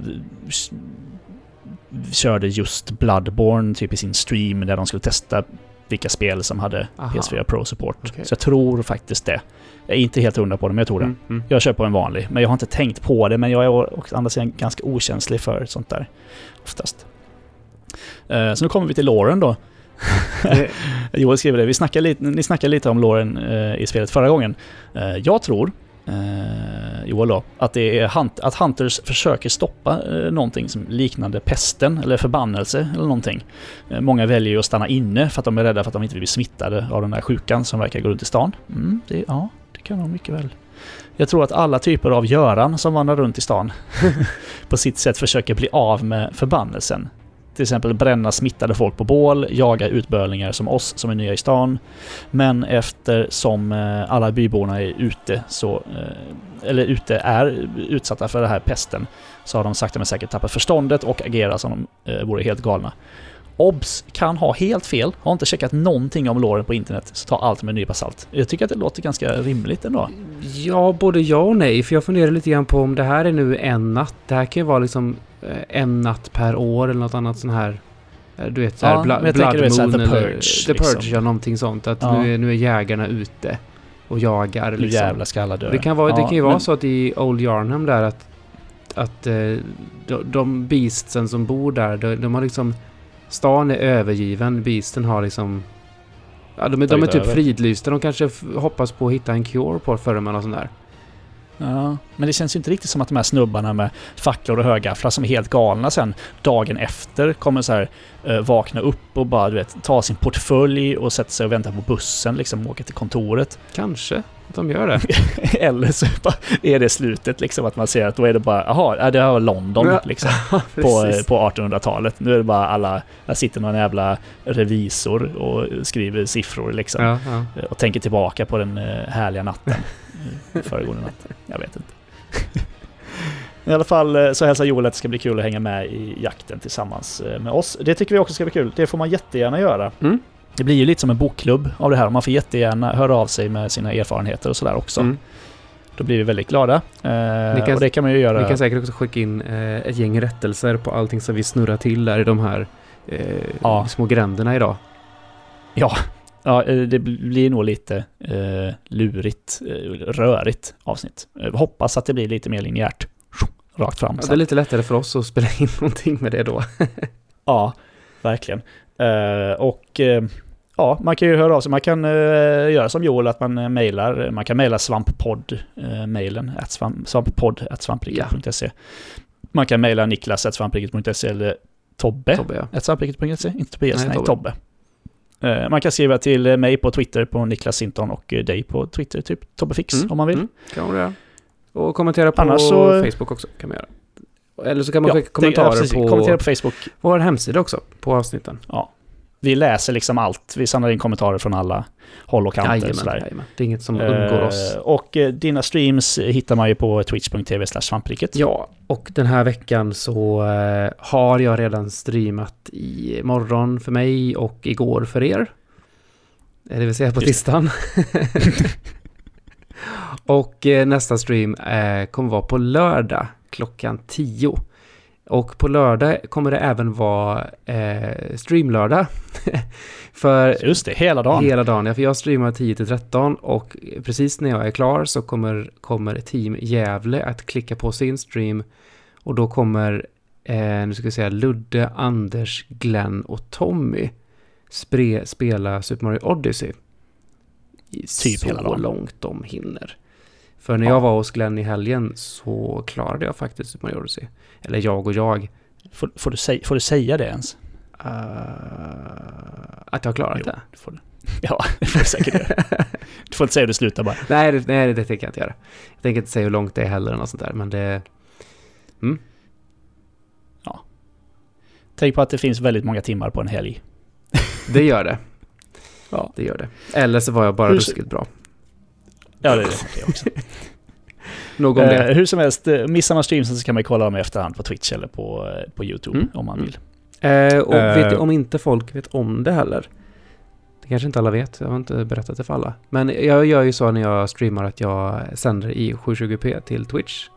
körde just Bloodborne typ i sin stream där de skulle testa vilka spel som hade Aha. P S fyra Pro-support. Okay. Så jag tror faktiskt det. Jag är inte helt runda på det, men jag tror det. Mm, mm. Jag kör på en vanlig, men jag har inte tänkt på det. Men jag är också andra sidan ganska okänslig för sånt där, oftast. Uh, så nu kommer vi till Lauren då. Joel skriver det. Vi snackade lite, ni snackade lite om Lauren uh, i spelet förra gången. Uh, jag tror eh, Joel då, att, det är hunt- att Hunters försöker stoppa eh, någonting som liknande pesten eller förbannelse eller någonting. Eh, många väljer att stanna inne för att de är rädda för att de inte blir smittade av den där sjukan som verkar gå runt i stan. Mm, det, ja, det kan de mycket väl. Jag tror att alla typer av Göran som vandrar runt i stan på sitt sätt försöker bli av med förbannelsen. Till exempel bränna smittade folk på bål, jaga utbörlingar som oss som är nya i stan. Men eftersom alla byborna är ute, så, eller ute är utsatta för den här pesten, så har de sakta men säkert tappat förståndet och agerar som de vore helt galna. Obs kan ha helt fel. Har inte checkat någonting om låren på internet, så ta allt med en nypa salt. Jag tycker att det låter ganska rimligt ändå. Ja, både ja och nej. För jag funderar lite grann på om det här är nu en natt. Det här kan ju vara liksom en natt per år eller något annat sån här. Du vet så här, ja, bla- Blood Moon eller The Purge, liksom. The Purge, ja, någonting sånt. Att ja. nu, är, nu är jägarna ute och jagar. Liksom. Jävla ska alla dö. Det kan, vara, ja, det kan ju men... vara så att i Old Yharnam där att, att de, de beastsen som bor där, de, de har liksom... Stan är övergiven, beasten har liksom... Ja, de, de är typ över. Fridlysta, de kanske f- hoppas på att hitta en cure på förr eller sån där. Ja, men det känns ju inte riktigt som att de här snubbarna med facklor och högafflar som är helt galna sen dagen efter kommer så här eh, vakna upp och bara, du vet, ta sin portfölj och sätta sig och vänta på bussen liksom, och åka till kontoret. Kanske att de gör det. Eller så bara, är det slutet liksom, att man ser att då är det bara, jaha, det här var London ja. liksom, på, på artonhundratalet. Nu är det bara alla, där sitter någon jävla revisor och skriver siffror liksom, ja, ja. och tänker tillbaka på den härliga natten. Föregående natt. Jag vet inte. I alla fall så hälsar Joel att det ska bli kul att hänga med i jakten tillsammans med oss. Det tycker vi också ska bli kul. Det får man jättegärna göra. Mm. Det blir ju lite som en bokklubb av det här. Man får jättegärna höra av sig med sina erfarenheter och sådär också. Mm. Då blir vi väldigt glada. Eh, ni kan, och det kan man ju göra. Ni kan säkert också skicka in eh, ett gäng rättelser på allting som vi snurrar till där i de här eh, ja. små gränderna idag. Ja. Ja, det blir nog lite eh, lurigt, rörigt avsnitt. Jag hoppas att det blir lite mer linjärt, rakt fram. Ja, det är lite lättare för oss att spela in någonting med det då. Ja, verkligen. Eh, och eh, ja, man kan ju höra av sig. Man kan eh, göra som Joel, att man mejlar. Man kan mejla svamppodd-mejlen, svamppodd snabel-a svampriket punkt se. Man kan mejla niklas snabel-a svampriket punkt se eller Tobbe, Tobbe ja. snabel-a svampriket punkt se. Inte Tobias, nej, nej Tobbe. Man kan skriva till mig på Twitter på Niklas Sinton och dig på Twitter typ Tobbe Fix mm. om man vill. Mm, kan man göra. Och kommentera på Annars så... Facebook också kan man göra. Eller så kan man ja, skicka kommentarer det, på... kommentera på Facebook. Vår hemsida också på avsnitten. Ja. Vi läser liksom allt. Vi samlar in kommentarer från alla håll och kanter. Jajamän, sådär. Jajamän. Det är inget som undgår uh, oss. Och uh, dina streams hittar man ju på twitch punkt tv slash svampriket. Ja, och den här veckan så uh, har jag redan streamat i morgon för mig och igår för er. Det vill säga på tisdagen. Och uh, nästa stream uh, kommer vara på lördag klockan tio. Och på lördag kommer det även vara eh, streamlördag. För just det, hela dagen. Hela dagen, ja, för jag streamar tio till tretton och precis när jag är klar så kommer, kommer Team Gävle att klicka på sin stream. Och då kommer, eh, nu ska vi säga, Ludde, Anders, Glenn och Tommy spre, spela Super Mario Odyssey. Typ så hela dagen. Långt de hinner. För när jag var hos Glenn i helgen så klarade jag faktiskt Super Mario Odyssey. Eller jag och jag. Får, får, du, säg, får du säga det ens? Uh, att jag har klarat jo, det? Får du. Ja, det får du säkert göra. Du får inte säga att du slutar bara. Nej, det, nej, det tänker jag inte göra. Jag tänker inte säga hur långt det är heller eller något sånt där. Men det... Mm. Ja. Tänk på att det finns väldigt många timmar på en helg. Det gör det. Ja, det gör det. Eller så var jag bara hur... ruskigt bra. Ja, det är det också. Någon eh, det. Hur som helst, missar man streamsen så kan man kolla dem i efterhand på Twitch eller på, på YouTube mm. om man vill. Eh, och eh. vet, om inte folk vet om det heller. Det kanske inte alla vet, jag har inte berättat det för alla. Men jag gör ju så när jag streamar att jag sänder i sjuhundrasjuttio p till Twitch.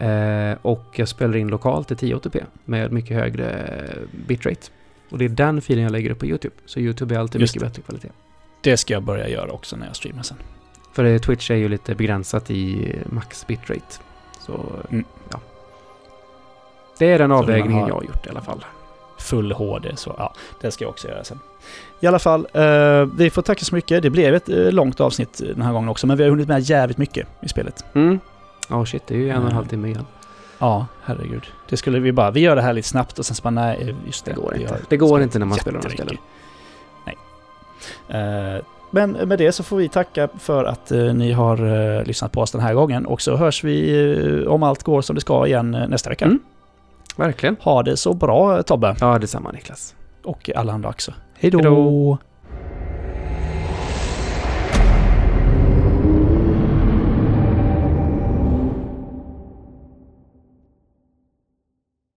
Eh, och jag spelar in lokalt i tio åttio p med mycket högre bitrate. Och det är den filen jag lägger upp på YouTube. Så YouTube är alltid Just mycket det. Bättre kvalitet. Det ska jag börja göra också när jag streamar sen. För Twitch är ju lite begränsat i max bitrate. Så mm. ja. Det är den avvägningen har... jag har gjort i alla fall. full H D, så ja, det ska jag också göra sen. I alla fall, eh, vi får tacka så mycket. Det blev ett eh, långt avsnitt den här gången också, men vi har hunnit med jävligt mycket i spelet. Mm. Ja, oh shit, det är ju en och en, mm. en halv timme igen. Ja, herregud. Det skulle vi bara, vi gör det här lite snabbt och sen så bara, nej, just det. Det går inte, det går inte när man spelar de spelen. Nej. Eh, men med det så får vi tacka för att eh, ni har eh, lyssnat på oss den här gången, och så hörs vi eh, om allt går som det ska igen eh, nästa vecka. Mm. Verkligen. Ha det så bra, Tobbe. Ja, detsamma, Niklas. Och alla andra också. Hej då!